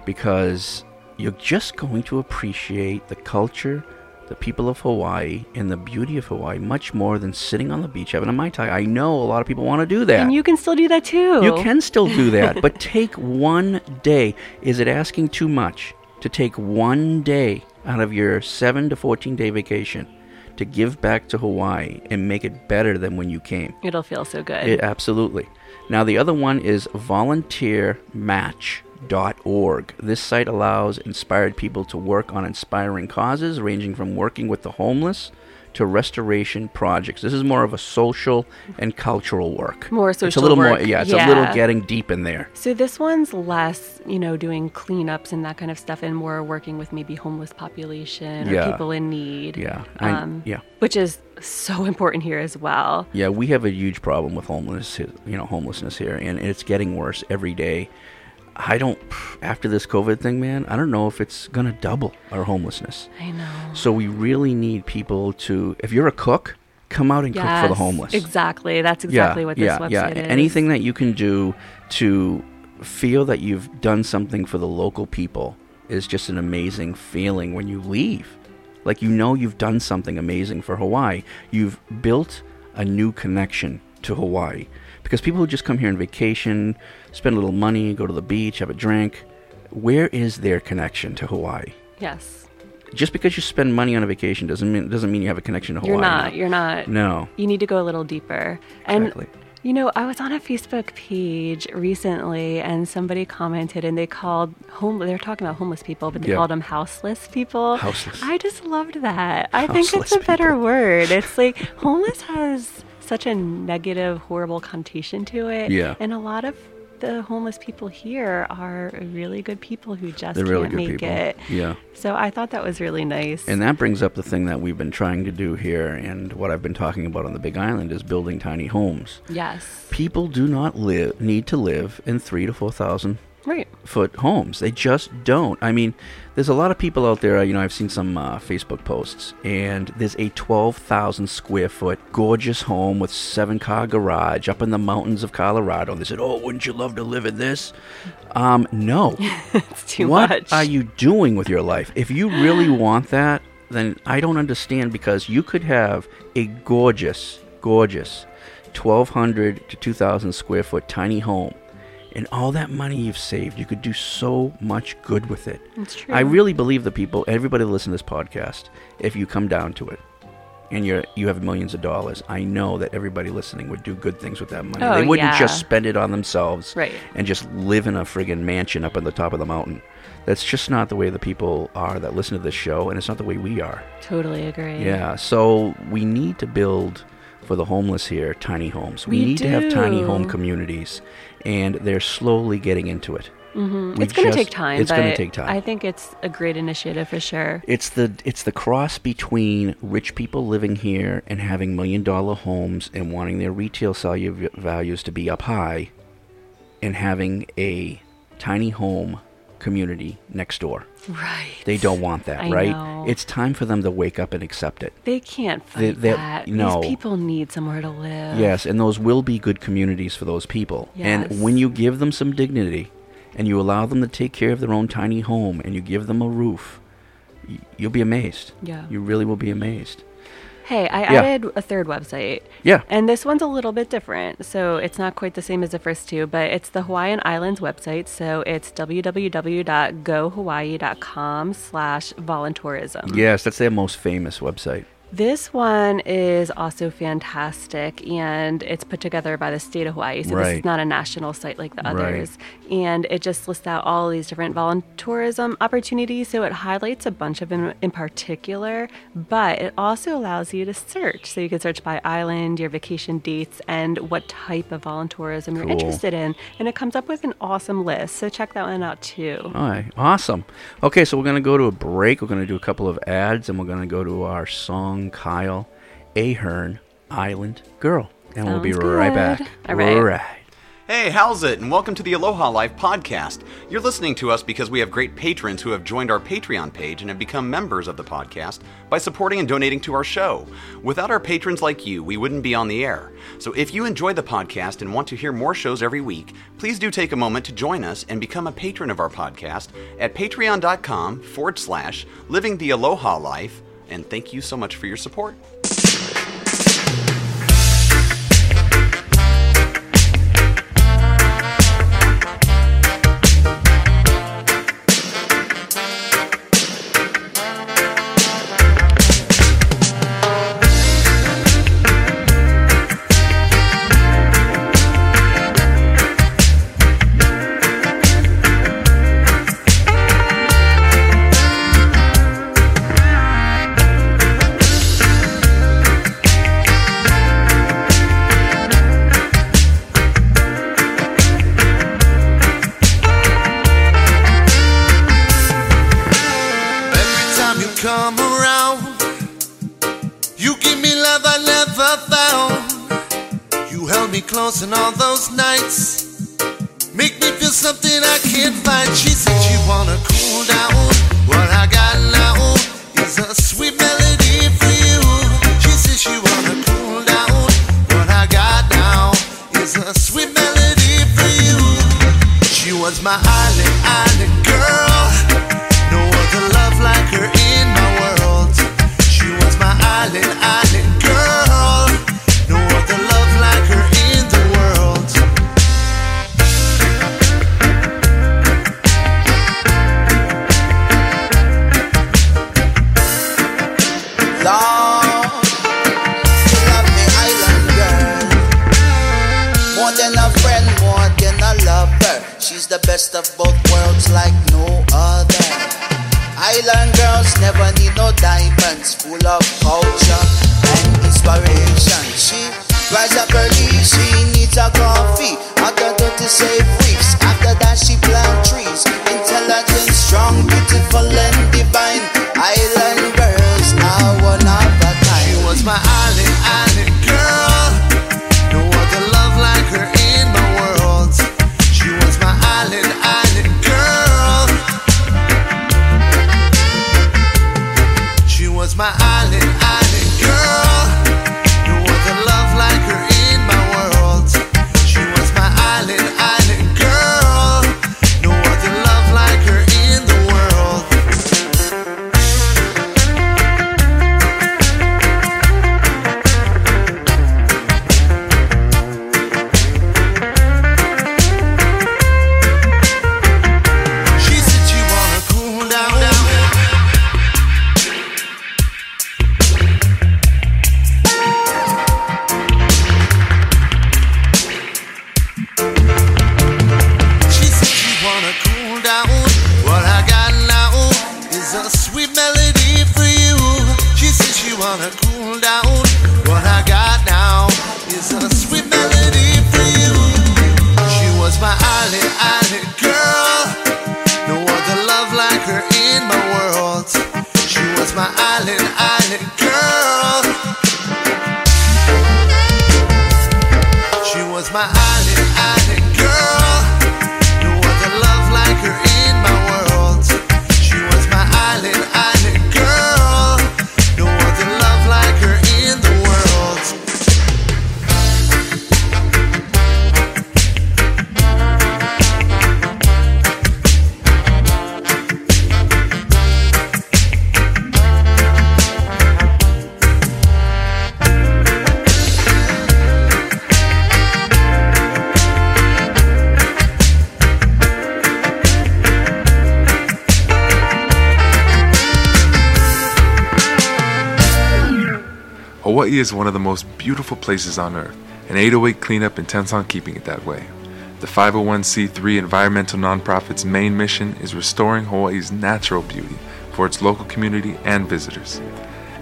because you're just going to appreciate the culture, the people of Hawaii, and the beauty of Hawaii much more than sitting on the beach having a Mai Tai. I know a lot of people want to do that. And you can still do that too. You can still do that, but take one day. Is it asking too much to take one day out of your 7 to 14 day vacation to give back to Hawaii and make it better than when you came. It'll feel so good. It, absolutely. Now, the other one is volunteermatch.org. This site allows inspired people to work on inspiring causes, ranging from working with the homeless to restoration projects. This is more of a social and cultural work. More social work. It's a little more, yeah, it's a little getting deep in there. So this one's less, you know, doing cleanups and that kind of stuff and more working with maybe homeless population or people in need. Yeah. Which is so important here as well. Yeah, we have a huge problem with homelessness here, and it's getting worse every day. After this COVID thing, man, I don't know if it's going to double our homelessness. I know. So we really need people to, if you're a cook, come out and cook for the homeless. Exactly. That's exactly what this website is. Yeah, anything that you can do to feel that you've done something for the local people is just an amazing feeling when you leave. Like, you know, you've done something amazing for Hawaii. You've built a new connection to Hawaii. Because people who just come here on vacation, spend a little money, go to the beach, have a drink, where is their connection to Hawaii? Yes. Just because you spend money on a vacation doesn't mean you have a connection to Hawaii. You're not. No. You need to go a little deeper. Exactly. And, you know, I was on a Facebook page recently, and somebody commented, and they called they were talking about homeless people, but they called them houseless people. Houseless. I just loved that. I think it's a better word. It's like homeless has such a negative, horrible connotation to it. Yeah. And a lot of the homeless people here are really good people who just can't make it. Yeah. So I thought that was really nice. And that brings up the thing that we've been trying to do here, and what I've been talking about on the Big Island is building tiny homes. Yes. People do not need to live in 3,000 to 4,000 foot homes. They just don't. I mean, there's a lot of people out there, you know, I've seen some Facebook posts, and there's a 12,000 square foot gorgeous home with 7-car garage up in the mountains of Colorado. They said, oh, wouldn't you love to live in this? No. It's too much. What are you doing with your life? If you really want that, then I don't understand, because you could have a gorgeous, gorgeous 1,200 to 2,000 square foot tiny home. And all that money you've saved, you could do so much good with it. That's true. I really believe the people, everybody that listens to this podcast, if you come down to it and you have millions of dollars, I know that everybody listening would do good things with that money. Oh, they wouldn't just spend it on themselves and just live in a friggin' mansion up on the top of the mountain. That's just not the way the people are that listen to this show, and it's not the way we are. Totally agree. Yeah, so we need to build, for the homeless here, tiny homes. We need to have tiny home communities, and they're slowly getting into it. Mm-hmm. It's going to take time. It's going to take time. I think it's a great initiative for sure. It's the cross between rich people living here and having $1 million homes and wanting their retail values to be up high, and having a tiny home community next door. Right. They don't want that, I know. It's time for them to wake up and accept it. They can't fight that. No. These people need somewhere to live. Yes, and those will be good communities for those people. Yes. And when you give them some dignity and you allow them to take care of their own tiny home and you give them a roof, you'll be amazed. Yeah. You really will be amazed. Hey, I added a third website. Yeah. And this one's a little bit different. So it's not quite the same as the first two, but it's the Hawaiian Islands website. So it's www.gohawaii.com/voluntourism. Yes, that's their most famous website. This one is also fantastic, and it's put together by the state of Hawaii. So this is not a national site like the others. And it just lists out all these different voluntourism opportunities. So it highlights a bunch of them in particular, but it also allows you to search. So you can search by island, your vacation dates, and what type of voluntourism you're interested in. And it comes up with an awesome list. So check that one out too. All right. Awesome. Okay, so we're going to go to a break. We're going to do a couple of ads, and we're going to go to our song. Kyle Ahern, Island Girl. And we'll be right back. All right. All right. Hey, how's it? And welcome to the Aloha Life podcast. You're listening to us because we have great patrons who have joined our Patreon page and have become members of the podcast by supporting and donating to our show. Without our patrons like you, we wouldn't be on the air. So if you enjoy the podcast and want to hear more shows every week, please do take a moment to join us and become a patron of our podcast at patreon.com/livingthealohalife. And thank you so much for your support. calls and all those nights make me feel something I can't find. She said you wanna cool down. What I got now is a sweet melody for you. She said she wanna cool down. What I got now is a sweet melody for you. She was my island, island girl. No other love like her in my world. She was my island, island girl. No other love like her in the world. Lord, you love me, island girl. More than a friend, more than a lover. She's the best of both worlds like no other. Island girls never need no diamonds. Full of culture and inspiration. She rise up early, she needs a coffee. After 30 save weeks, after that she plant trees. Intelligent, strong, beautiful and divine. Island girls are one of a kind. She was my island, island girl. No other love like her in my world. She was my island, island girl. She was my island, island girl. No other love like her in my world. She was my island, island girl. No other love like her in the world. She said she wanna cool down. She said she wanna cool down. What I got now is a sweet melody for you. She said she wanna cool down. What I got now is a sweet melody for you. She was my island, island girl. No other love like her in my world. She was my island, island girl. She was my island, island girl. No other love like her in my world. She was my island, island girl. No other love like her in the world. Hawaii is one of the most beautiful places on earth, and 808 Cleanup intends on keeping it that way. The 501c3 environmental nonprofit's main mission is restoring Hawaii's natural beauty for its local community and visitors.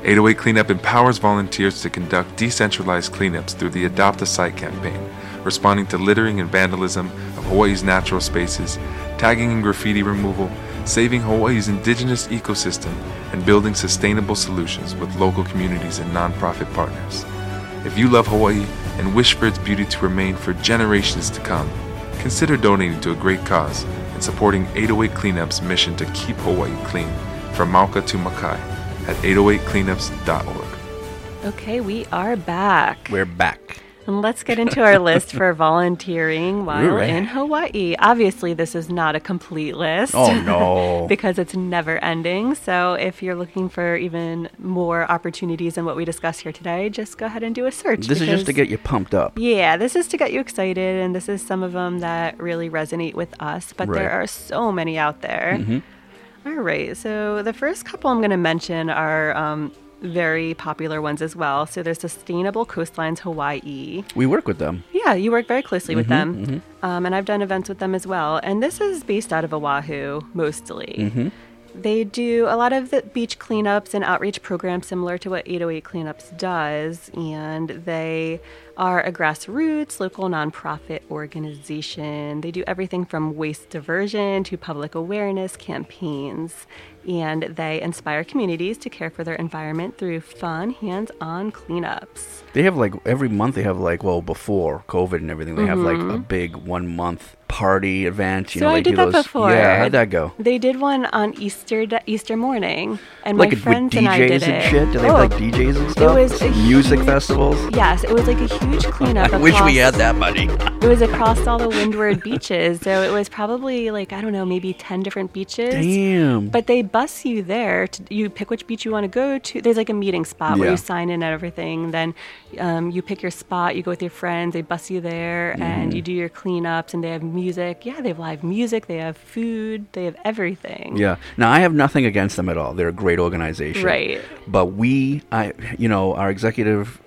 808 Cleanup empowers volunteers to conduct decentralized cleanups through the Adopt-A-Site campaign, responding to littering and vandalism of Hawaii's natural spaces, tagging and graffiti removal, saving Hawaii's indigenous ecosystem, and building sustainable solutions with local communities and nonprofit partners. If you love Hawaii and wish for its beauty to remain for generations to come, consider donating to a great cause and supporting 808 Cleanup's mission to keep Hawaii clean from Mauka to Makai at 808cleanups.org. Okay, we are back. We're back. And let's get into our list for volunteering while in Hawaii. Obviously, this is not a complete list. Oh, no. Because it's never ending. So if you're looking for even more opportunities than what we discussed here today, just go ahead and do a search. This is just to get you pumped up. Yeah, this is to get you excited. And this is some of them that really resonate with us. But there are so many out there. Mm-hmm. All right. So the first couple I'm going to mention are... very popular ones as well. So there's Sustainable Coastlines Hawaii. We work with them. Yeah, you work very closely with them. And I've done events with them as well. And this is based out of Oahu, mostly. They do a lot of the beach cleanups and outreach programs similar to what 808 Cleanups does, and they are a grassroots local nonprofit organization. They do everything from waste diversion to public awareness campaigns, and they inspire communities to care for their environment through fun, hands-on cleanups. They have every month they have before COVID and everything, they have a big 1 month party event. You know, I did that before. Yeah, how'd that go? They did one on Easter morning, and my friends and I did it. Like with DJs and shit? Do they have DJs and stuff? It was music festivals? Yes, it was a huge cleanup. I wish we had that money. It was across all the windward beaches, so it was probably maybe 10 different beaches. Damn. But they bus you there. You pick which beach you want to go to. There's a meeting spot where you sign in and everything. Then you pick your spot. You go with your friends. They bus you there, and you do your cleanups, and they have music. Yeah, they have live music. They have food. They have everything. Yeah. Now, I have nothing against them at all. They're a great organization. Right. But our executive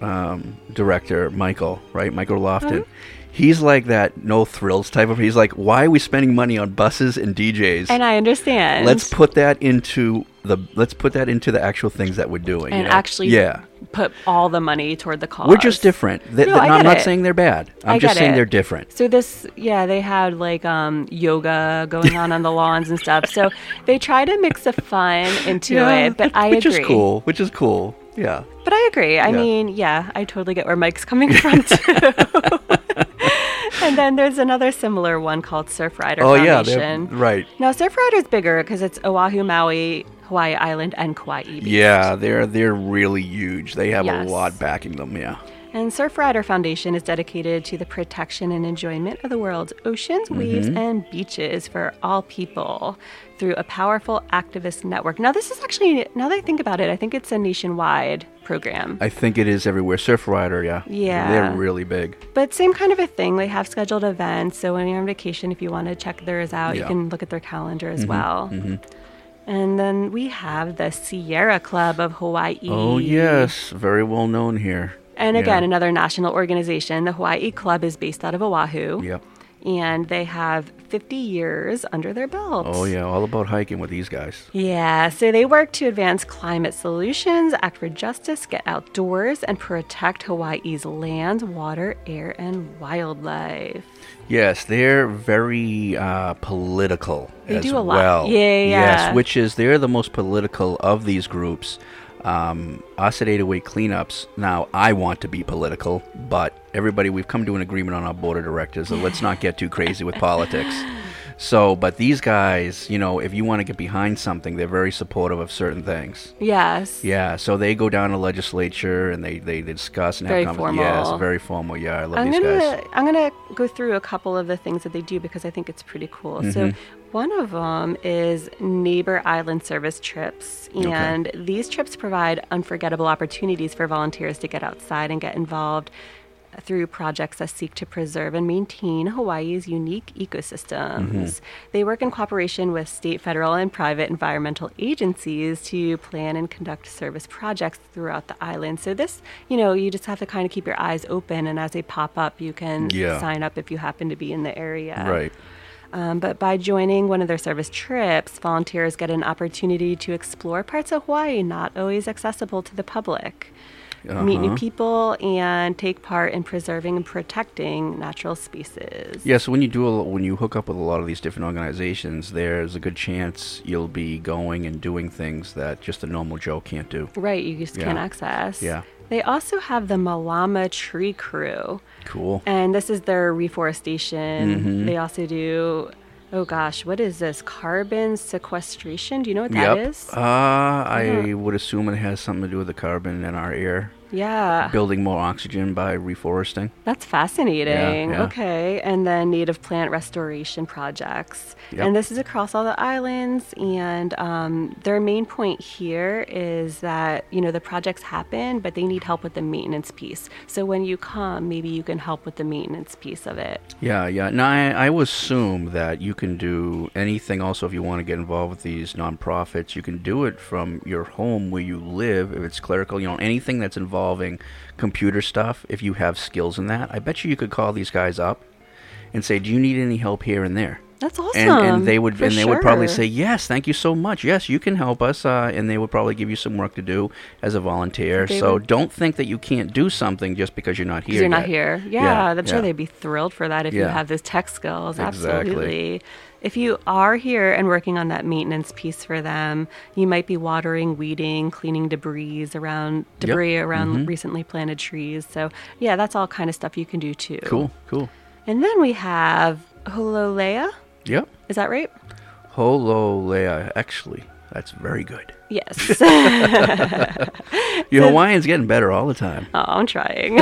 director, Michael Lofton, he's like that no thrills type of, he's like, why are we spending money on buses and DJs? And I understand. Let's put that into the actual things that we're doing. And put all the money toward the cause. We're just different. I'm not saying they're bad. I'm just saying they're different. So they had yoga going on the lawns and stuff. So they try to mix the fun into it, but I agree. Which is cool. Yeah. But I agree. I mean, I totally get where Mike's coming from too. And then there's another similar one called Surf Rider Foundation. Yeah, right. Now, Surf Rider's bigger because it's Oahu, Maui, Hawaii Island, and Kauai Beach. Yeah, they're really huge. They have a lot backing them, yeah. And Surf Rider Foundation is dedicated to the protection and enjoyment of the world's oceans, waves, and beaches for all people through a powerful activist network. Now, this is actually, now that I think about it, I think it's a nationwide program. I think it is everywhere. Surf Rider, yeah. Yeah. They're really big. But same kind of a thing. They have scheduled events. So when you're on vacation, if you want to check theirs out, you can look at their calendar as well. Mm-hmm. And then we have the Sierra Club of Hawaii. Oh, yes. Very well known here. And again, another national organization. The Hawaii Club is based out of Oahu. Yep. And they have 50 years under their belt. Oh, yeah. All about hiking with these guys. Yeah. So they work to advance climate solutions, act for justice, get outdoors, and protect Hawaii's lands, water, air, and wildlife. Yes. They're very political as well. They do a lot. Yeah, yeah. Yes. Which is, they're the most political of these groups. Us at 808 Cleanups, now I want to be political, but everybody, we've come to an agreement on our board of directors, so let's not get too crazy with politics. So, but these guys, if you want to get behind something, they're very supportive of certain things. Yes. Yeah, so they go down to legislature and they discuss and very have conversations. Yes, very formal. Yeah, I love these guys. I'm going to go through a couple of the things that they do because I think it's pretty cool. Mm-hmm. So one of them is neighbor island service trips, and these trips provide unforgettable opportunities for volunteers to get outside and get involved through projects that seek to preserve and maintain Hawaii's unique ecosystems. Mm-hmm. They work in cooperation with state, federal, and private environmental agencies to plan and conduct service projects throughout the island. So this, you just have to kind of keep your eyes open, and as they pop up, you can sign up if you happen to be in the area. Right. But by joining one of their service trips, volunteers get an opportunity to explore parts of Hawaii not always accessible to the public. Meet new people, and take part in preserving and protecting natural spaces. Yeah, so when you hook up with a lot of these different organizations, there's a good chance you'll be going and doing things that just a normal Joe can't do. Right, you just can't access. Yeah. They also have the Malama Tree Crew. Cool. And this is their reforestation. Mm-hmm. They also do... Oh gosh, what is this? Carbon sequestration? Do you know what that is? I would assume it has something to do with the carbon in our air. Yeah. Building more oxygen by reforesting. That's fascinating. Yeah. Okay. And then native plant restoration projects. Yep. And this is across all the islands. And their main point here is that, the projects happen, but they need help with the maintenance piece. So when you come, maybe you can help with the maintenance piece of it. Yeah, yeah. Now, I would assume that you can do anything also if you want to get involved with these nonprofits. You can do it from your home where you live, if it's clerical, anything that's involved. Involving computer stuff, if you have skills in that, I bet you could call these guys up and say, do you need any help here and there? That's awesome. And they would would probably say, yes, thank you so much. Yes, you can help us. And they would probably give you some work to do as a volunteer. So don't think that you can't do something just because you're not here. Because you're not here. Yeah, I'm sure they'd be thrilled for that if you have those tech skills. Exactly. Absolutely. If you are here and working on that maintenance piece for them, you might be watering, weeding, cleaning debris around recently planted trees. So, yeah, that's all kind of stuff you can do too. Cool. And then we have Hololea. Yep. Is that right? Hololea, actually. That's very good. Yes. Your Hawaiian's getting better all the time. Oh, I'm trying.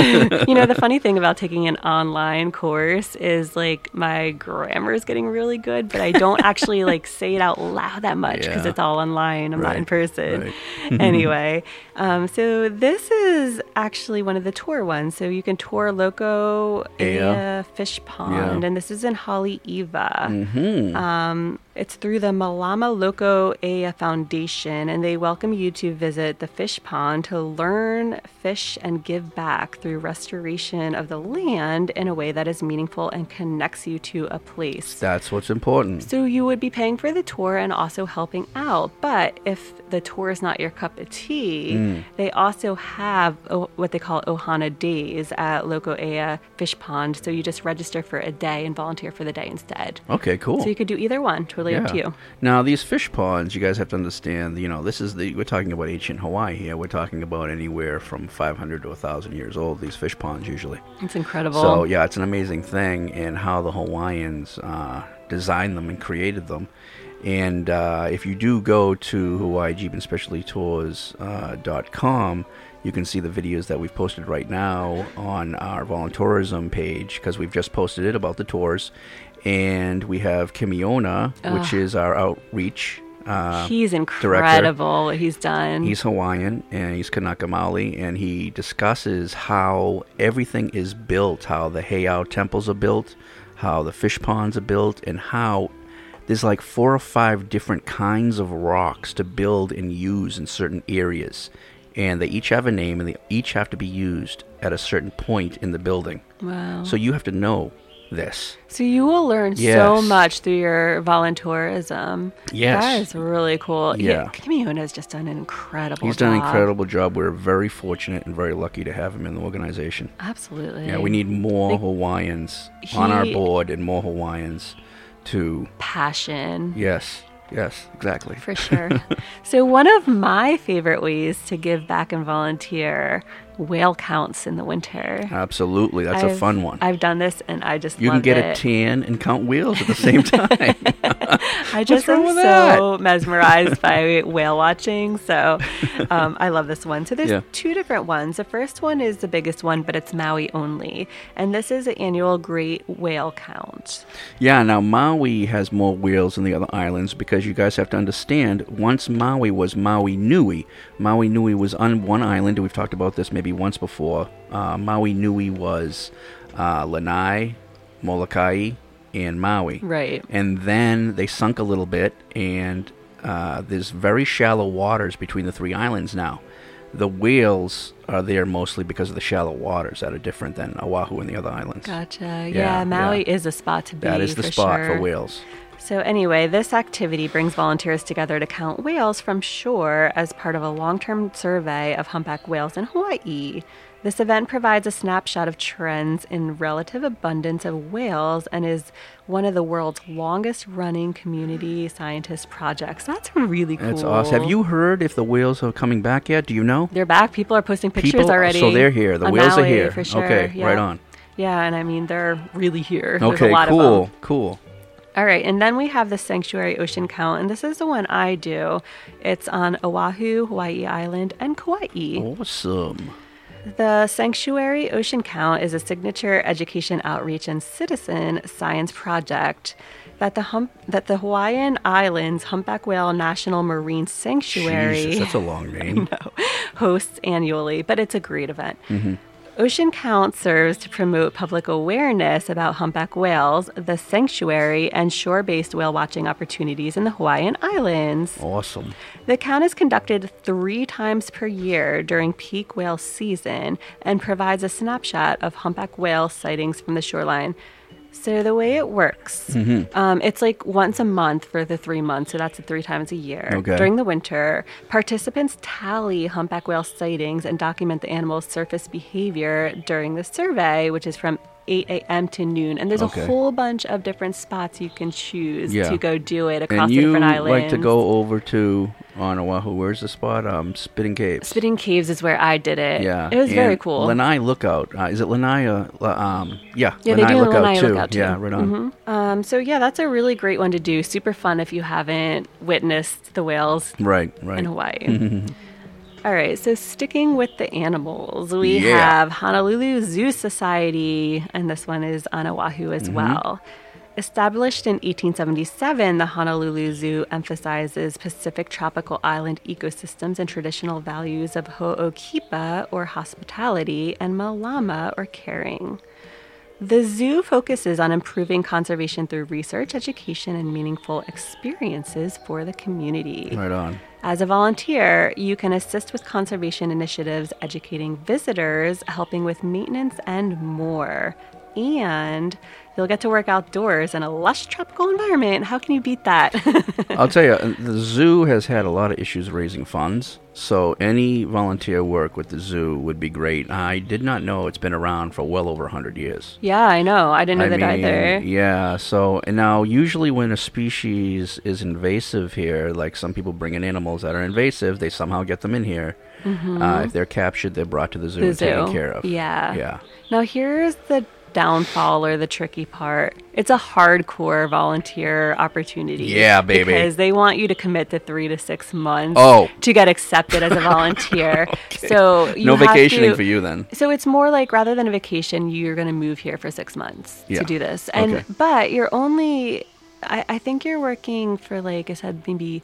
You know, the funny thing about taking an online course is, like, my grammar is getting really good, but I don't actually, like, say it out loud that much because it's all online. I'm not in person. Right. Anyway, so this is actually one of the tour ones. So you can tour Loko Ea Fish Pond, and this is in Haleiwa. Mm-hmm. It's through the Malama Loko Ea Foundation, and they welcome you to visit the fish pond to learn, fish, and give back through restoration of the land in a way that is meaningful and connects you to a place. That's what's important. So you would be paying for the tour and also helping out. But if the tour is not your cup of tea, they also have what they call Ohana Days at Loko Ea Fish Pond. So you just register for a day and volunteer for the day instead. Okay, cool. So you could do either one. Totally up to you. Now, these fish ponds, you guys have to understand, you know, we're talking about ancient Hawaii here. We're talking about anywhere from 500 to 1,000 years old, these fish ponds usually. It's incredible. So, yeah, it's an amazing thing in how the Hawaiians designed them and created them. And if you do go to HawaiiJeepAndSpecialtyTours.com, you can see the videos that we've posted right now on our volunteerism page, because we've just posted it about the tours. And we have Kimiona, which is our outreach he's incredible, what he's done. He's Hawaiian, and he's Kanaka Maoli, and he discusses how everything is built, how the heiau temples are built, how the fish ponds are built, and how there's like 4 or 5 different kinds of rocks to build and use in certain areas. And they each have a name, and they each have to be used at a certain point in the building. Wow. So you have to know this. So you will learn so much through your volunteerism. Yes. That is really cool. Yeah. Kimiona has just done an incredible job. He's done an incredible job. We're very fortunate and very lucky to have him in the organization. Absolutely. Yeah, we need more Hawaiians on our board and more Hawaiians to... Passion. Yes. Yes, exactly. For sure. So one of my favorite ways to give back and volunteer, whale counts in the winter. Absolutely. That's a fun one. I've done this and I just love it. You can get a tan and count whales at the same time. I just am so mesmerized by whale watching. So I love this one. So there's 2 different ones. The first one is the biggest one, but it's Maui only. And this is an annual great whale count. Yeah. Now, Maui has more whales than the other islands because you guys have to understand, once Maui was Maui Nui. Maui Nui was on one island. We've talked about this maybe once before. Maui Nui was Lanai, Molokai, and Maui. Right. And then they sunk a little bit, and there's very shallow waters between the 3 islands now. The whales are there mostly because of the shallow waters that are different than Oahu and the other islands. Gotcha. Yeah, Maui is a spot to be. That is the spot for whales. So anyway, this activity brings volunteers together to count whales from shore as part of a long-term survey of humpback whales in Hawaii. This event provides a snapshot of trends in relative abundance of whales and is one of the world's longest-running community scientist projects. That's really cool. That's awesome. Have you heard if the whales are coming back yet? Do you know? They're back. People are posting pictures already. So they're here. The whales are here. For sure. Okay, right on. Yeah, and I mean, they're really here. Okay, there's a lot of them. Cool. All right, and then we have the Sanctuary Ocean Count, and this is the one I do. It's on Oahu, Hawaii Island, and Kauai. Awesome. The Sanctuary Ocean Count is a signature education outreach and citizen science project that the Hawaiian Islands Humpback Whale National Marine Sanctuary... Jesus, that's a long name. ...hosts annually, but it's a great event. Mm-hmm. Ocean Count serves to promote public awareness about humpback whales, the sanctuary, and shore-based whale watching opportunities in the Hawaiian Islands. Awesome. The count is conducted 3 times per year during peak whale season and provides a snapshot of humpback whale sightings from the shoreline. So the way it works, it's like once a month for the 3 months, so that's 3 times a year. Okay. During the winter, participants tally humpback whale sightings and document the animal's surface behavior during the survey, which is from 8 a.m. to noon. And there's a whole bunch of different spots you can choose to go do it across the different islands. And you like to go over to, on Oahu, where's the spot? Spitting Caves. Spitting Caves is where I did it. Yeah. It was very cool. Lanai Lookout. Is it Lanai? Yeah, Lanai, they do Lookout, Lanai too. Lookout too. Yeah, right on. So, yeah, that's a really great one to do. Super fun if you haven't witnessed the whales in Hawaii. All right, so sticking with the animals, we have Honolulu Zoo Society, and this one is on Oahu as well. Established in 1877, the Honolulu Zoo emphasizes Pacific tropical island ecosystems and traditional values of ho'okipa, or hospitality, and malama, or caring. The zoo focuses on improving conservation through research, education, and meaningful experiences for the community. Right on. As a volunteer, you can assist with conservation initiatives, educating visitors, helping with maintenance, and more. And you'll get to work outdoors in a lush tropical environment. How can you beat that? I'll tell you, the zoo has had a lot of issues raising funds. So any volunteer work with the zoo would be great. I did not know it's been around for well over 100 years. Yeah, I know. I didn't know either. Yeah. So, and now usually when a species is invasive here, like some people bring in animals that are invasive, they somehow get them in here. If they're captured, they're brought to the zoo and taken care of. Yeah. Now here's the downfall, or the tricky part. It's a hardcore volunteer opportunity. Yeah, baby. Because they want you to commit to 3 to 6 months to get accepted as a volunteer. So you have vacationing for you then. So it's more like, rather than a vacation, you're going to move here for 6 months to do this. And but you're only, I think you're working for, like I said, maybe,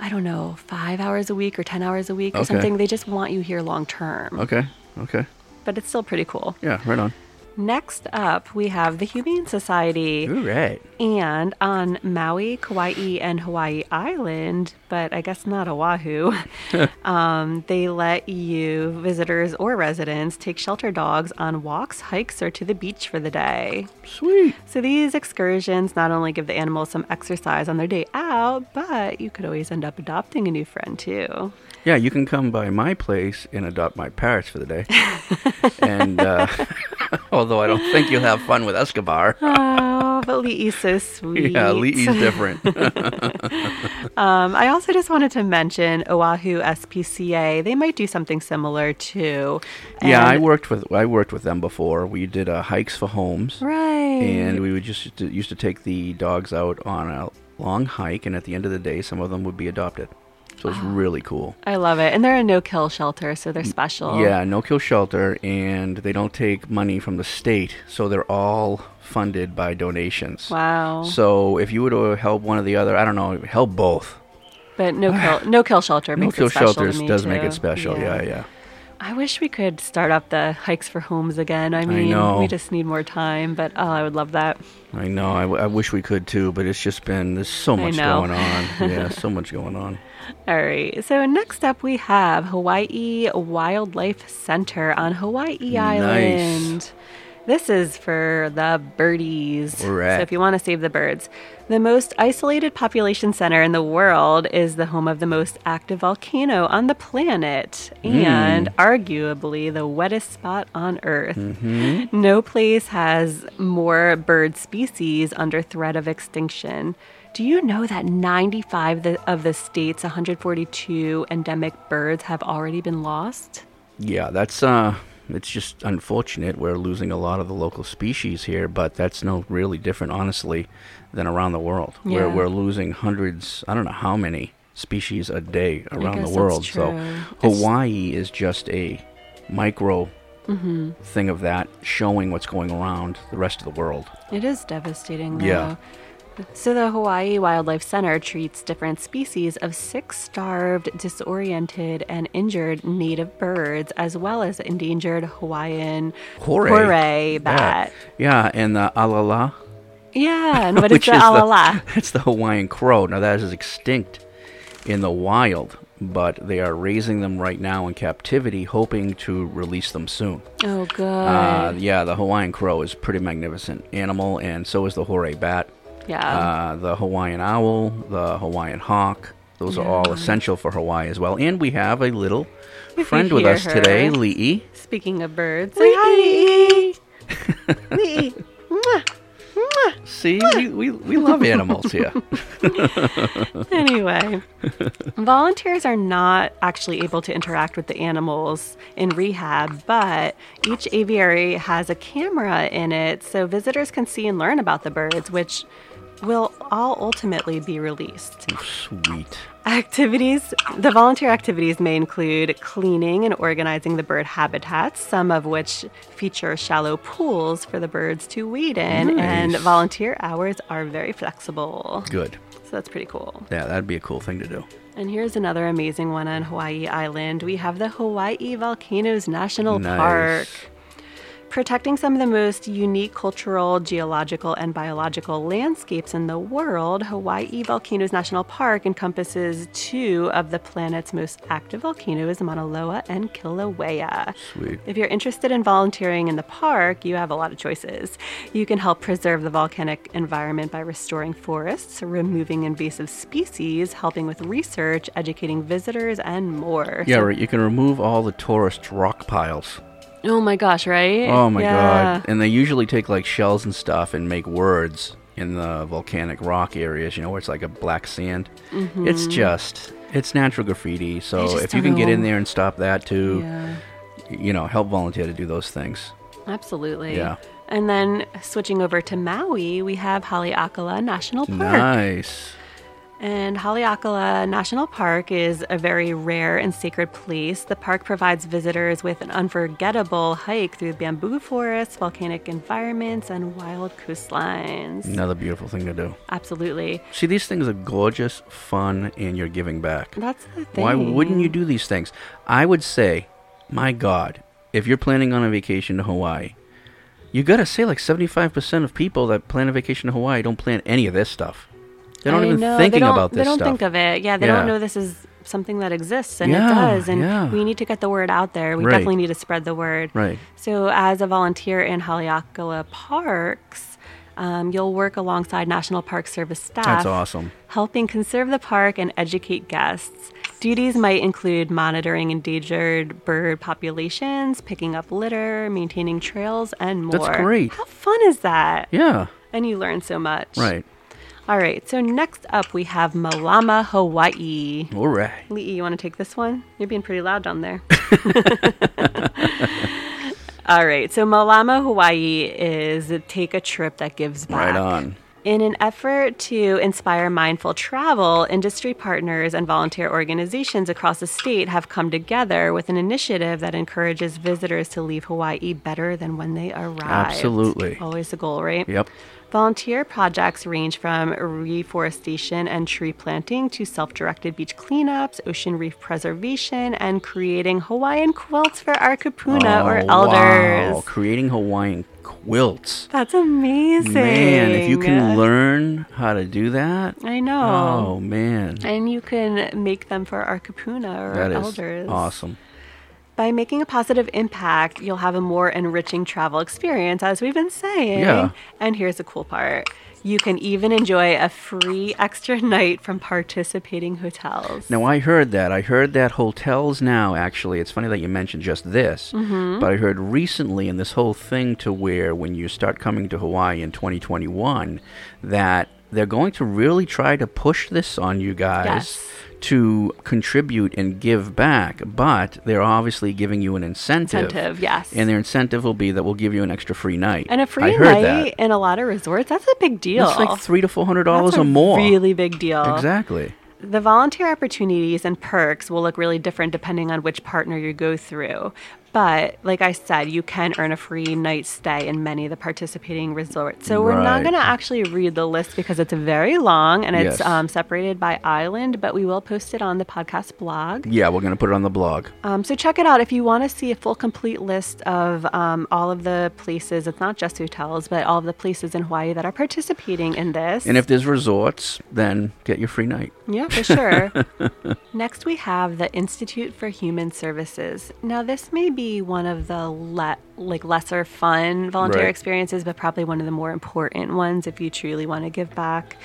I don't know, 5 hours a week or 10 hours a week or something. They just want you here long term. Okay. But it's still pretty cool. Yeah, right on. Next up, we have the Humane Society. All right. And on Maui, Kauai, and Hawaii Island, but I guess not Oahu, they let you, visitors or residents, take shelter dogs on walks, hikes, or to the beach for the day. Sweet. So these excursions not only give the animals some exercise on their day out, but you could always end up adopting a new friend, too. Yeah, you can come by my place and adopt my parrots for the day. And... although I don't think you'll have fun with Escobar. Oh, but Li'i's so sweet. Yeah, Li'i's different. I also just wanted to mention Oahu SPCA. They might do something similar too. And yeah, I worked with them before. We did hikes for homes, right? And we would just used to take the dogs out on a long hike, and at the end of the day, some of them would be adopted. So it's really cool. I love it. And they're a no-kill shelter, so they're special. Yeah, no-kill shelter, and they don't take money from the state, so they're all funded by donations. Wow. So if you were to help one or the other, I don't know, help both. But no-kill shelter makes it special to me. No-kill shelters does make it special, yeah. I wish we could start up the hikes for homes again. I mean, we just need more time, but I would love that. I know. I wish we could too, but it's just been, there's so much going on. Yeah, so much going on. All right. So next up, we have Hawaii Wildlife Center on Hawaii Island. Nice. This is for the birdies. Right. So if you want to save the birds. The most isolated population center in the world is the home of the most active volcano on the planet and arguably the wettest spot on Earth. No place has more bird species under threat of extinction. Do you know that 95 of the state's 142 endemic birds have already been lost? Yeah, that's... it's just unfortunate. We're losing a lot of the local species here, but that's no really different, honestly, than around the world. Yeah. We're losing hundreds, I don't know how many species a day around the world. So Hawaii is just a micro thing of that, showing what's going around the rest of the world. It is devastating, though. Yeah. So the Hawaii Wildlife Center treats different species of 6 starved, disoriented, and injured native birds, as well as endangered Hawaiian horay bat. Yeah, and the alala. Yeah, and what is the alala? It's the Hawaiian crow. Now that is extinct in the wild. but they are raising them right now in captivity, hoping to release them soon. Oh, good. Yeah, the Hawaiian crow is a pretty magnificent animal, and so is the horay bat. Yeah. The Hawaiian owl, the Hawaiian hawk. Those are all essential for Hawaii as well. And we have a little friend with us today, Li'i. Speaking of birds, say hi, Li'i. Li'i. Mwah. See, we love animals here. Anyway, volunteers are not actually able to interact with the animals in rehab, but each aviary has a camera in it so visitors can see and learn about the birds, which will all ultimately be released. Oh, sweet. The volunteer activities may include cleaning and organizing the bird habitats, some of which feature shallow pools for the birds to wade in, and volunteer hours are very flexible. Good. So that's pretty cool. Yeah, that'd be a cool thing to do. And here's another amazing one on Hawaii Island. We have the Hawaii Volcanoes National Park. Protecting some of the most unique cultural, geological, and biological landscapes in the world, Hawaii Volcanoes National Park encompasses two of the planet's most active volcanoes, Mauna Loa and Kilauea. Sweet. If you're interested in volunteering in the park, you have a lot of choices. You can help preserve the volcanic environment by restoring forests, removing invasive species, helping with research, educating visitors, and more. Yeah, right. You can remove all the tourist rock piles. Oh my gosh, right? Oh my God. And they usually take like shells and stuff and make words in the volcanic rock areas, you know, where it's like a black sand. Mm-hmm. It's natural graffiti. So if you can get in there and stop that too, you know, help volunteer to do those things. Absolutely. Yeah. And then switching over to Maui, we have Haleakala National Park. Nice. And Haleakala National Park is a very rare and sacred place. The park provides visitors with an unforgettable hike through bamboo forests, volcanic environments, and wild coastlines. Another beautiful thing to do. Absolutely. See, these things are gorgeous, fun, and you're giving back. That's the thing. Why wouldn't you do these things? I would say, my God, if you're planning on a vacation to Hawaii, you got to say like 75% of people that plan a vacation to Hawaii don't plan any of this stuff. They don't about this stuff. They don't think of it. Yeah, they don't know this is something that exists, and it does. And we need to get the word out there. We definitely need to spread the word. Right. So as a volunteer in Haleakala Parks, you'll work alongside National Park Service staff. That's awesome. Helping conserve the park and educate guests. Duties might include monitoring endangered bird populations, picking up litter, maintaining trails, and more. That's great. How fun is that? Yeah. And you learn so much. Right. All right, so next up we have Malama Hawaii. All right. Li'i, you want to take this one? You're being pretty loud down there. All right, so Malama Hawaii is take a trip that gives back. Right on. In an effort to inspire mindful travel, industry partners and volunteer organizations across the state have come together with an initiative that encourages visitors to leave Hawaii better than when they arrived. Absolutely. Always the goal, right? Yep. Volunteer projects range from reforestation and tree planting to self-directed beach cleanups, ocean reef preservation, and creating Hawaiian quilts for our kupuna or elders. Wow, creating Hawaiian quilts. That's amazing. Man, if you can learn how to do that. I know. Oh, man. And you can make them for our kupuna or our elders. That is awesome. By making a positive impact, you'll have a more enriching travel experience, as we've been saying. Yeah. And here's the cool part. You can even enjoy a free extra night from participating hotels. Now, I heard that. Hotels now, actually, it's funny that you mentioned just this, but I heard recently in this whole thing to where when you start coming to Hawaii in 2021, that they're going to really try to push this on you guys. Yes. To contribute and give back, but they're obviously giving you an incentive. Yes. And their incentive will be that we'll give you an extra free night. And a free night in a lot of resorts, that's a big deal. It's like $300 to $400 or more. Really big deal. Exactly. The volunteer opportunities and perks will look really different depending on which partner you go through. But like I said, you can earn a free night stay in many of the participating resorts. So we're not going to actually read the list because it's very long and it's separated by island, but we will post it on the podcast blog. Yeah, we're going to put it on the blog. So check it out. If you want to see a full complete list of all of the places, it's not just hotels, but all of the places in Hawaii that are participating in this. And if there's resorts, then get your free night. Yeah, for sure. Next, we have the Institute for Human Services. Now, this may be one of the lesser fun volunteer experiences, but probably one of the more important ones if you truly want to give back.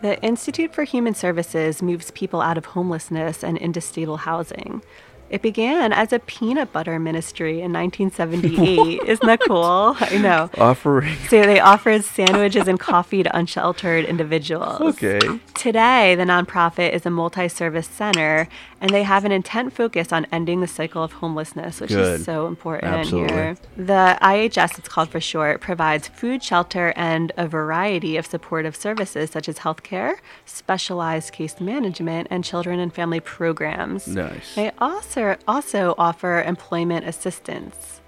The Institute for Human Services moves people out of homelessness and into stable housing. It began as a peanut butter ministry in 1978. Isn't that cool? I know. So they offered sandwiches and coffee to unsheltered individuals. Okay. Today, the nonprofit is a multi-service center, and they have an intent focus on ending the cycle of homelessness, which is so important here. The IHS, it's called for short, provides food, shelter, and a variety of supportive services such as healthcare, specialized case management, and children and family programs. Nice. They also offer employment assistance.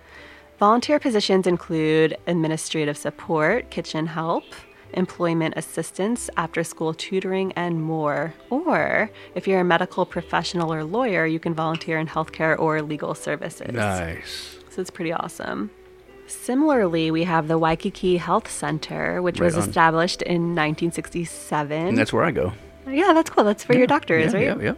Volunteer positions include administrative support, kitchen help, employment assistance, after-school tutoring, and more. Or if you're a medical professional or lawyer, you can volunteer in healthcare or legal services. Nice. So it's pretty awesome. Similarly, we have the Waikiki Health Center, which was established in 1967. And that's where I go. Yeah, that's cool. That's where your doctor is, right? Yeah.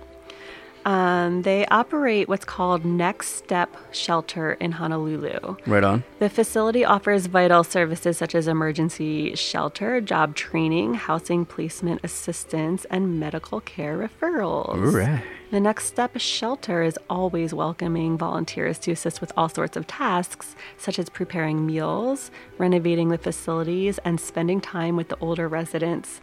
They operate what's called Next Step Shelter in Honolulu. Right on. The facility offers vital services such as emergency shelter, job training, housing placement assistance, and medical care referrals. All right. The Next Step Shelter is always welcoming volunteers to assist with all sorts of tasks, such as preparing meals, renovating the facilities, and spending time with the older residents.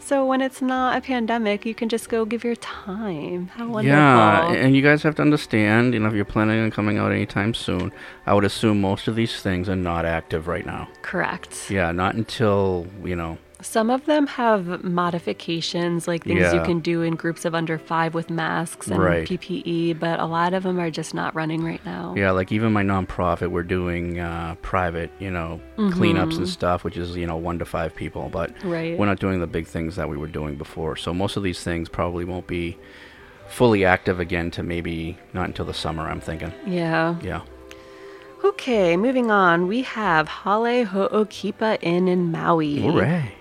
So when it's not a pandemic, you can just go give your time. How wonderful. Yeah, and you guys have to understand, you know, if you're planning on coming out anytime soon, I would assume most of these things are not active right now. Correct. Yeah, not until, you know. Some of them have modifications, like things you can do in groups of under 5 with masks and PPE, but a lot of them are just not running right now. Yeah, like even my nonprofit, we're doing private, you know, cleanups and stuff, which is, you know, 1 to 5 people, but we're not doing the big things that we were doing before. So most of these things probably won't be fully active again to maybe not until the summer, I'm thinking. Yeah. Yeah. Okay, moving on. We have Hale Ho'okipa Inn in Maui. Hooray.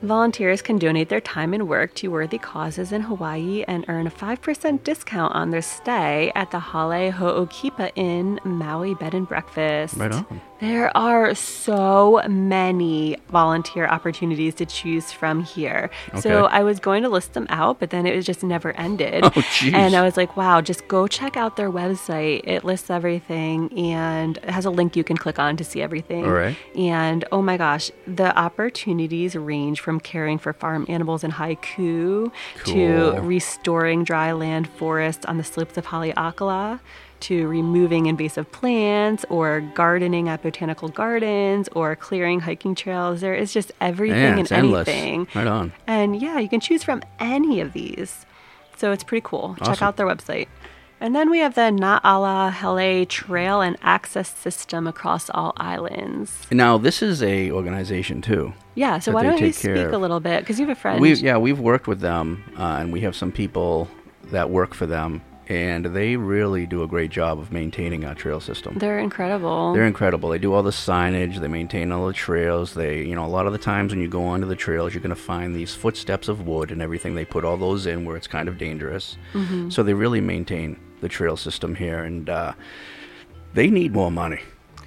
Volunteers can donate their time and work to worthy causes in Hawaii and earn a 5% discount on their stay at the Hale Ho'okipa Inn Maui Bed and Breakfast. Right on. There are so many volunteer opportunities to choose from here. Okay. So I was going to list them out, but then it was just never ended. Oh, geez. And I was like, wow, just go check out their website. It lists everything and it has a link you can click on to see everything. All right. And oh my gosh, the opportunities range from caring for farm animals in Haiku to restoring dry land forests on the slopes of Haleakala, to removing invasive plants or gardening at botanical gardens or clearing hiking trails. There is just everything and anything. Endless. Right on. And yeah, you can choose from any of these. So it's pretty cool. Awesome. Check out their website. And then we have the Na'ala Hele Trail and Access System across all islands. Now, this is a organization, too. Yeah, so why don't you speak a little bit? Because you have a friend. We've worked with them, and we have some people that work for them. And they really do a great job of maintaining our trail system. They're incredible. They do all the signage. They maintain all the trails. They, you know, a lot of the times when you go onto the trails, you're going to find these footsteps of wood and everything. They put all those in where it's kind of dangerous. Mm-hmm. So they really maintain the trail system here. And they need more money.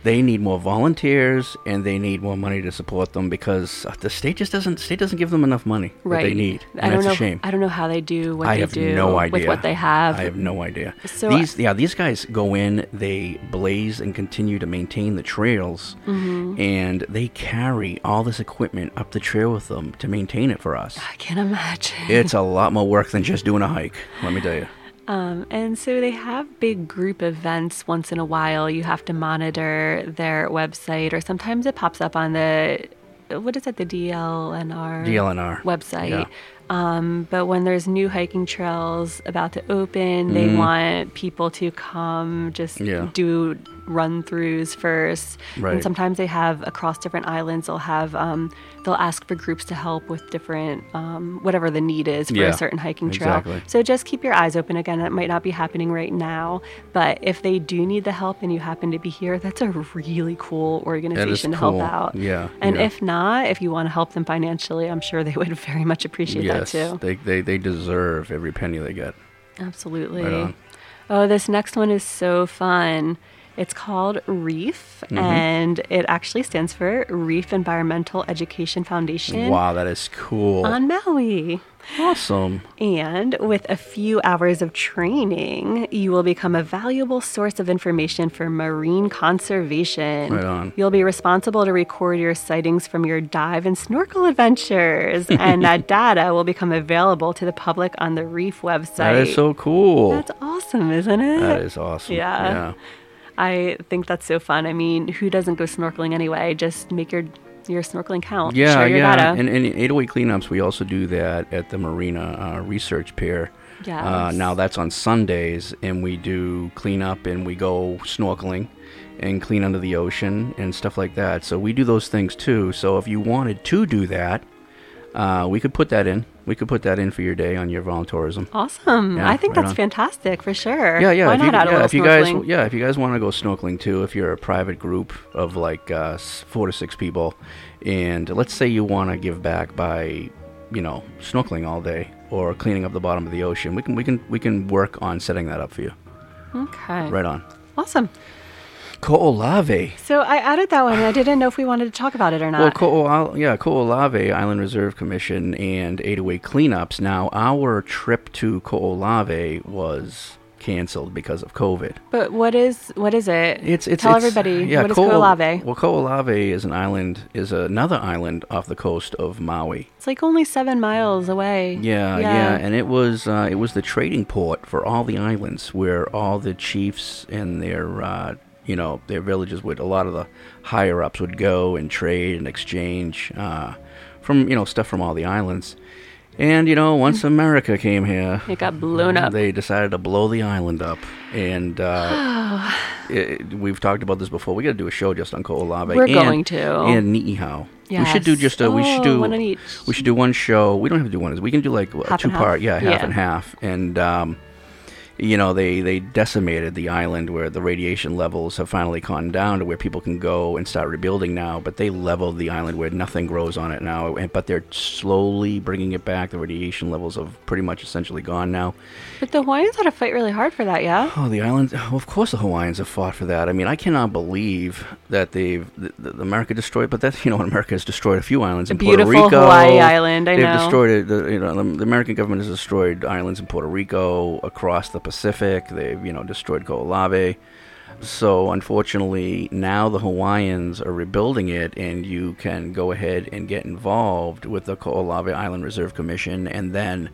They need more volunteers, and they need more money to support them because the state just doesn't give them enough money that they need, and that's a shame. I don't know how they do what they do with what they have. I have no idea. So these guys go in, they blaze and continue to maintain the trails, and they carry all this equipment up the trail with them to maintain it for us. I can't imagine. It's a lot more work than just doing a hike, let me tell you. And so they have big group events once in a while. You have to monitor their website, or sometimes it pops up on the DLNR website. Yeah. But when there's new hiking trails about to open, they want people to come just do run-throughs first. Right. And sometimes they have, across different islands, they'll have they'll ask for groups to help with different, whatever the need is for a certain hiking trail. Exactly. So just keep your eyes open. Again, that might not be happening right now, but if they do need the help and you happen to be here, that's a really cool organization to help out. Yeah. And if not, if you want to help them financially, I'm sure they would very much appreciate that too. They deserve every penny they get. Absolutely. Right on. Oh, this next one is so fun. It's called REEF, and it actually stands for Reef Environmental Education Foundation. Wow, that is cool. On Maui. Awesome. And with a few hours of training, you will become a valuable source of information for marine conservation. Right on. You'll be responsible to record your sightings from your dive and snorkel adventures, and that data will become available to the public on the REEF website. That is so cool. That's awesome, isn't it? That is awesome. Yeah. I think that's so fun. I mean, who doesn't go snorkeling anyway? Just make your snorkeling count. Yeah, share your data. And in 808 Cleanups, we also do that at the Marina Research Pier. Yes. Now that's on Sundays, and we do cleanup, and we go snorkeling and clean under the ocean and stuff like that. So we do those things too. So if you wanted to do that, we could put that in. We could put that in for your day on your volunteerism. Awesome. Yeah, I think that's fantastic for sure. Yeah. Why not add a little snorkeling? If you guys want to go snorkeling too, if you're a private group of like 4 to 6 people, and let's say you want to give back by, snorkeling all day or cleaning up the bottom of the ocean, we can work on setting that up for you. Okay. Right on. Awesome. Ko'olawe. So I added that one. I didn't know if we wanted to talk about it or not. Well, Ko'olawe Island Reserve Commission and 808 Cleanups. Now, our trip to Ko'olawe was canceled because of COVID. But what is it? Tell everybody. Yeah, what is Ko'olawe? Well, Ko'olawe is another island off the coast of Maui. It's like only 7 miles away. Yeah. And it was the trading port for all the islands, where all the chiefs and their their villages would, a lot of the higher ups would go and trade and exchange from, stuff from all the islands. And, once America came here, it got blown up. They decided to blow the island up. And we've talked about this before. We got to do a show just on Ko'olawe. We're going to. And Ni'ihau. Yes. We should do one on each. We should do one show. We don't have to do one. We can do like a two-part. Yeah, half and half. And, they decimated the island, where the radiation levels have finally gone down to where people can go and start rebuilding now. But they leveled the island where nothing grows on it now. But they're slowly bringing it back. The radiation levels have pretty much essentially gone now. But the Hawaiians had to fight really hard for that, yeah? Oh, the island. Well, of course the Hawaiians have fought for that. I mean, I cannot believe that the America destroyed. But that's, America has destroyed a few islands in Puerto Rico. Beautiful Hawaii island, They've destroyed, the American government has destroyed islands in Puerto Rico, across the Pacific. They've destroyed Ko'olawe. So unfortunately now the Hawaiians are rebuilding it, and you can go ahead and get involved with the Ko'olawe Island Reserve Commission and then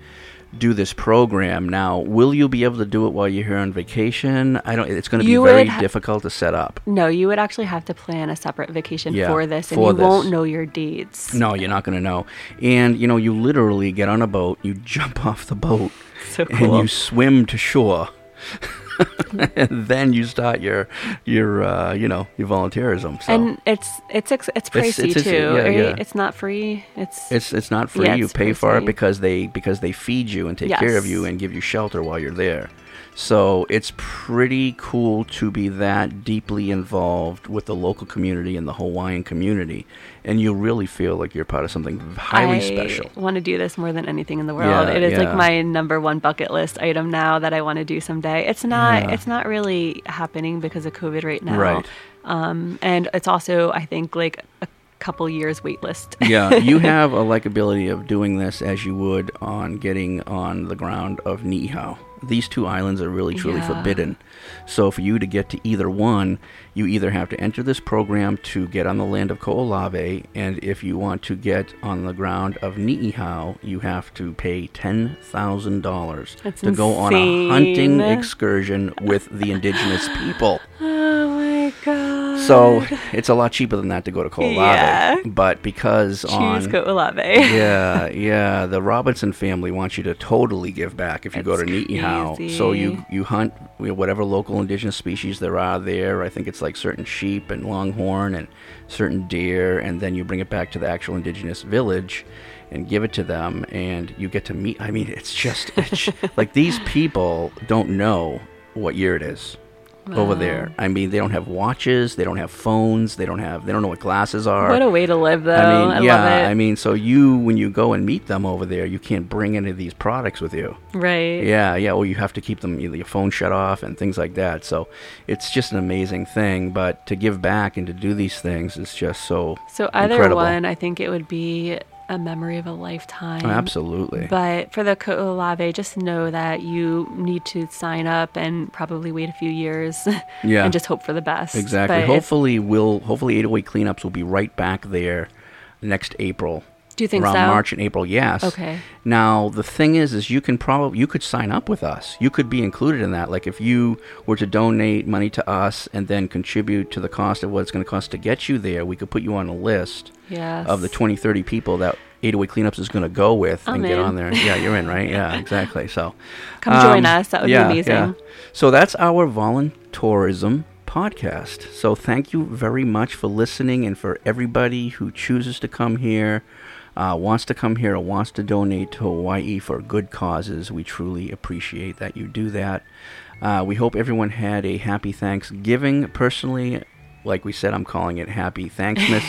do this program. Now, will you be able to do it while you're here on vacation? It's going to be very difficult to set up. No, you would actually have to plan a separate vacation for this, and you won't know your dates. No, you're not going to know. And, you literally get on a boat, you jump off the boat, so cool. And you swim to shore. And then you start your volunteerism. So. And it's pricey too. It's not free. It's not free. You pay pricey for it because they feed you and take care of you and give you shelter while you're there. So it's pretty cool to be that deeply involved with the local community and the Hawaiian community. And you really feel like you're part of something highly special. I want to do this more than anything in the world. Yeah, it is like my number one bucket list item now that I want to do someday. It's not really happening because of COVID right now. Right. And it's also, I think, like a couple years wait list. Yeah, you have a likability of doing this as you would on getting on the ground of Ni'ihau. These two islands are really truly forbidden. So for you to get to either one, you either have to enter this program to get on the land of Ko'olawe, and if you want to get on the ground of Ni'ihau, you have to pay $10,000 to go on a hunting excursion with the indigenous people. Oh my God. So it's a lot cheaper than that to go to Ko'olawe. Yeah. But because choose Ko'olawe. yeah. The Robinson family wants you to totally give back if you go to Ni'ihau. So you hunt whatever local indigenous species there are there. I think it's like certain sheep and longhorn and certain deer. And then you bring it back to the actual indigenous village and give it to them. And you get to meet. I mean, it's like these people don't know what year it is. Wow. Over there. I mean, they don't have watches, they don't have phones, they don't know what glasses are. What a way to live, though. I mean, love it. I mean, so when you go and meet them over there, you can't bring any of these products with you. Right. Yeah. Or you have to keep them, your phone shut off and things like that. So it's just an amazing thing. But to give back and to do these things is just so either incredible. One, I think it would be a memory of a lifetime. Oh, absolutely. But for the Ko'olawe, just know that you need to sign up and probably wait a few years and just hope for the best. Exactly. But hopefully 808 Cleanups will be right back there next April. Do you think so? Around March and April, yes. Okay. Now, the thing is you could sign up with us. You could be included in that. Like, if you were to donate money to us and then contribute to the cost of what it's going to cost to get you there, we could put you on a list of the 20, 30 people that 808 Cleanups is going to go with get on there. Yeah, you're in, right? Yeah, exactly. So come join us. That would be amazing. Yeah. So that's our voluntourism podcast. So thank you very much for listening and for everybody who chooses to come here. Wants to come here or wants to donate to Hawaii for good causes. We truly appreciate that you do that. We hope everyone had a happy Thanksgiving. Personally, like we said, I'm calling it Happy Thanksmas.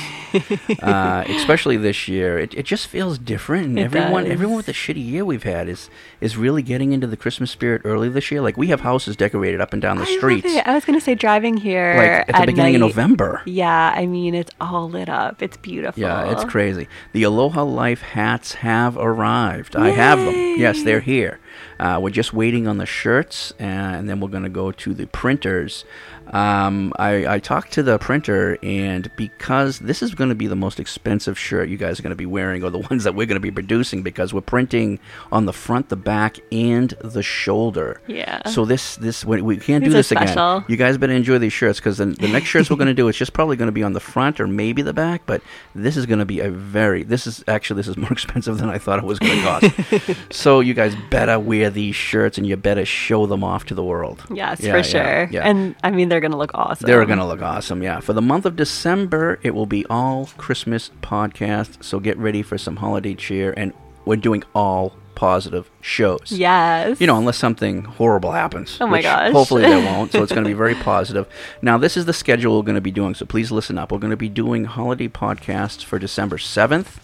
Especially this year. It just feels different. And everyone with the shitty year we've had is really getting into the Christmas spirit early this year. Like, we have houses decorated up and down the streets. I was going to say, driving here like at the beginning of November. Yeah, I mean, it's all lit up. It's beautiful. Yeah, it's crazy. The Aloha Life hats have arrived. Yay! I have them. Yes, they're here. We're just waiting on the shirts, and then we're going to go to the printers. I talked to the printer, and because this is going to be the most expensive shirt you guys are going to be wearing, or the ones that we're going to be producing, because we're printing on the front, the back, and the shoulder. Yeah. So this we can't do this again. You guys better enjoy these shirts, because the next shirts we're going to do, it's just probably going to be on the front or maybe the back, but this is going to be this is more expensive than I thought it was going to cost. So you guys better wear these shirts, and you better show them off to the world. Yes, for sure. Yeah. And I mean, they're going to look awesome. Yeah. For the month of December, it will be all Christmas podcast. So get ready for some holiday cheer. And we're doing all positive shows. Yes. Unless something horrible happens. Oh, my gosh. Hopefully they won't. So it's going to be very positive. Now, this is the schedule we're going to be doing. So please listen up. We're going to be doing holiday podcasts for December 7th,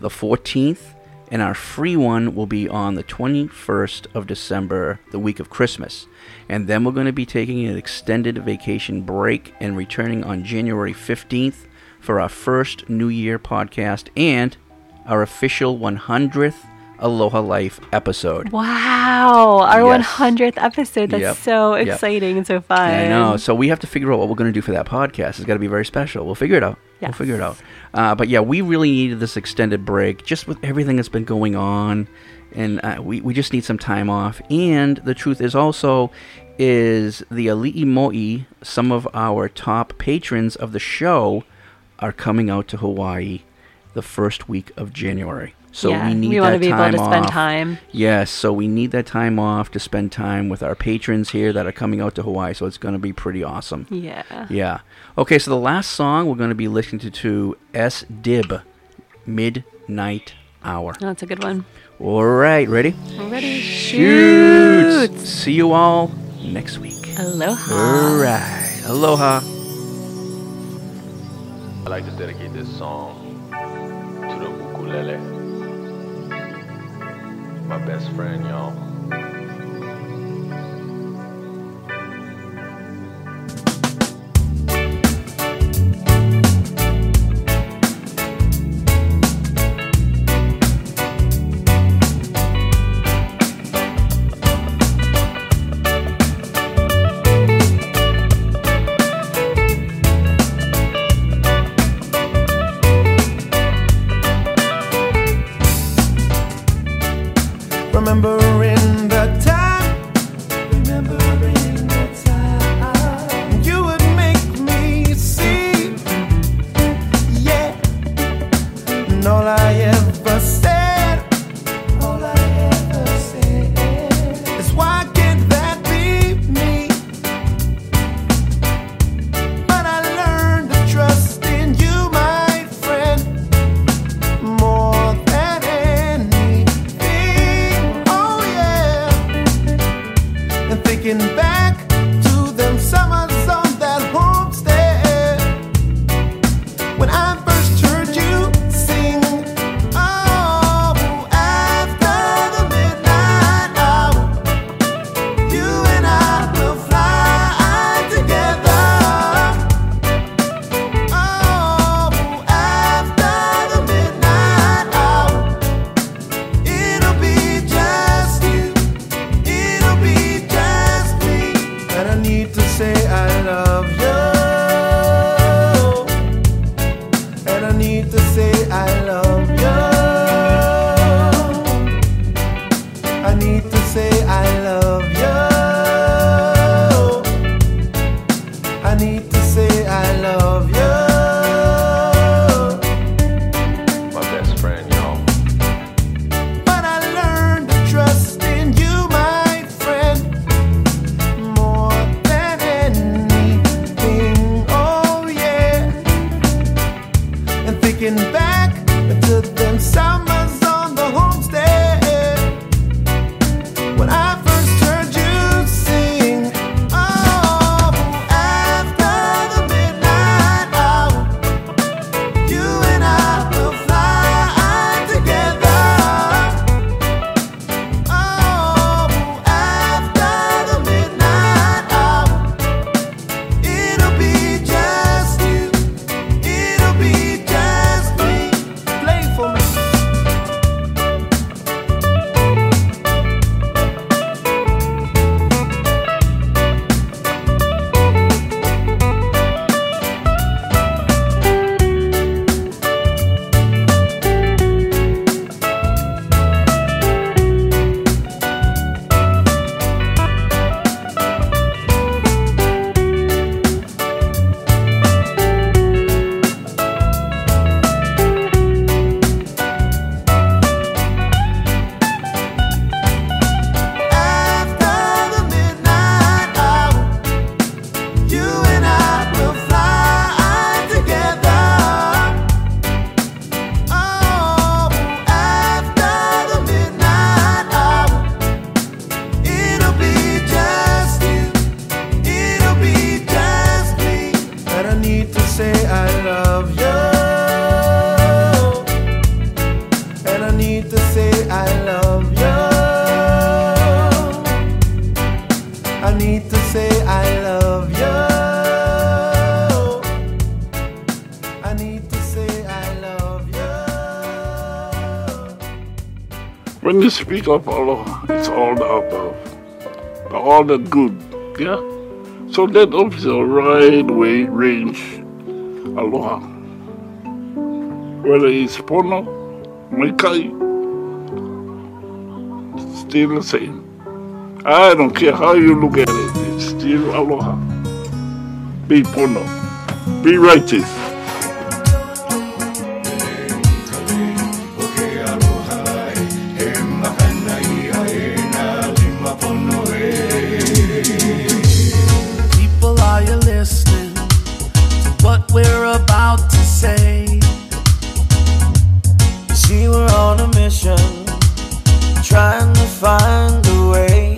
the 14th. And our free one will be on the 21st of December, the week of Christmas. And then we're going to be taking an extended vacation break and returning on January 15th for our first New Year podcast and our official 100th Aloha Life episode. Wow. Our 100th episode. That's so exciting and so fun. I know. So we have to figure out what we're going to do for that podcast. It's got to be very special. We'll figure it out. Yes. We'll figure it out. But yeah, we really needed this extended break just with everything that's been going on. And we just need some time off. And the truth is also is the Ali'i Mo'i, some of our top patrons of the show, are coming out to Hawaii the first week of January. So we need that time off. We want to be able to spend time. Yes, so we need that time off to spend time with our patrons here that are coming out to Hawaii. So it's going to be pretty awesome. Yeah. Yeah. Okay, so the last song we're going to be listening to S-Dib, Midnight Hour. Oh, that's a good one. All right, ready? I'm ready. Shoot! See you all next week. Aloha. All right. Aloha. I'd like to dedicate this song to the ukulele. My best friend, y'all. Remembering the time you would make me see. When you speak of aloha, it's all the above, all the good, yeah? So that also right way range aloha. Whether it's pono, maikai, still the same. I don't care how you look at it, it's still aloha. Be pono, be righteous. Around the world.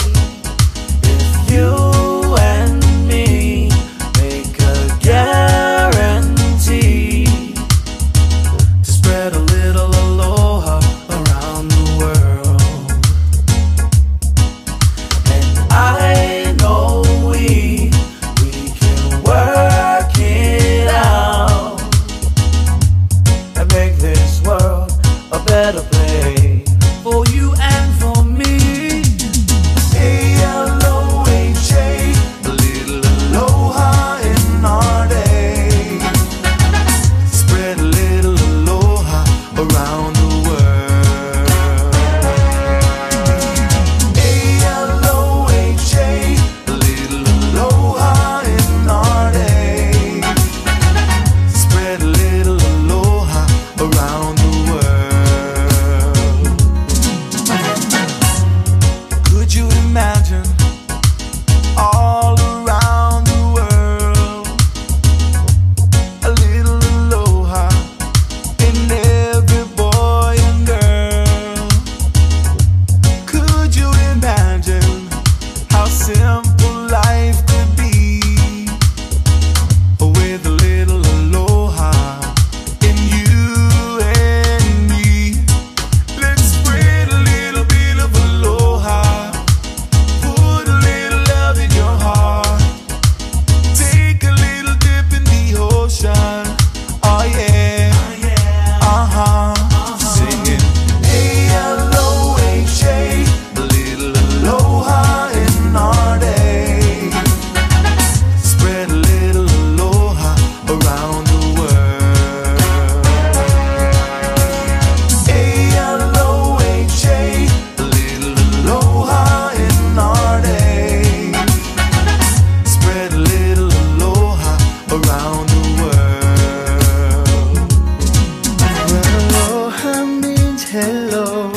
hello,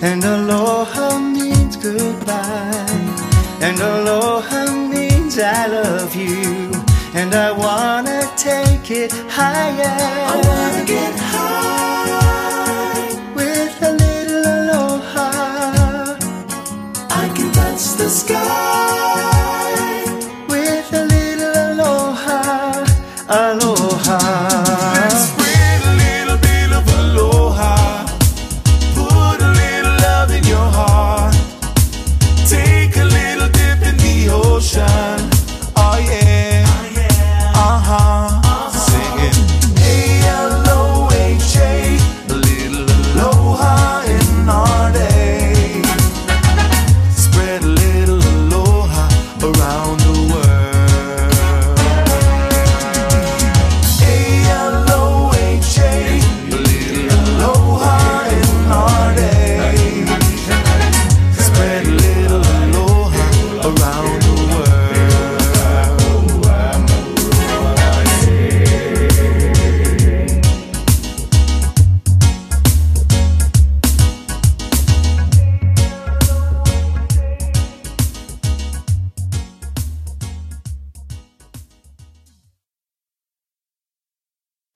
and aloha means goodbye, and aloha means I love you, and I wanna take it higher. I wanna get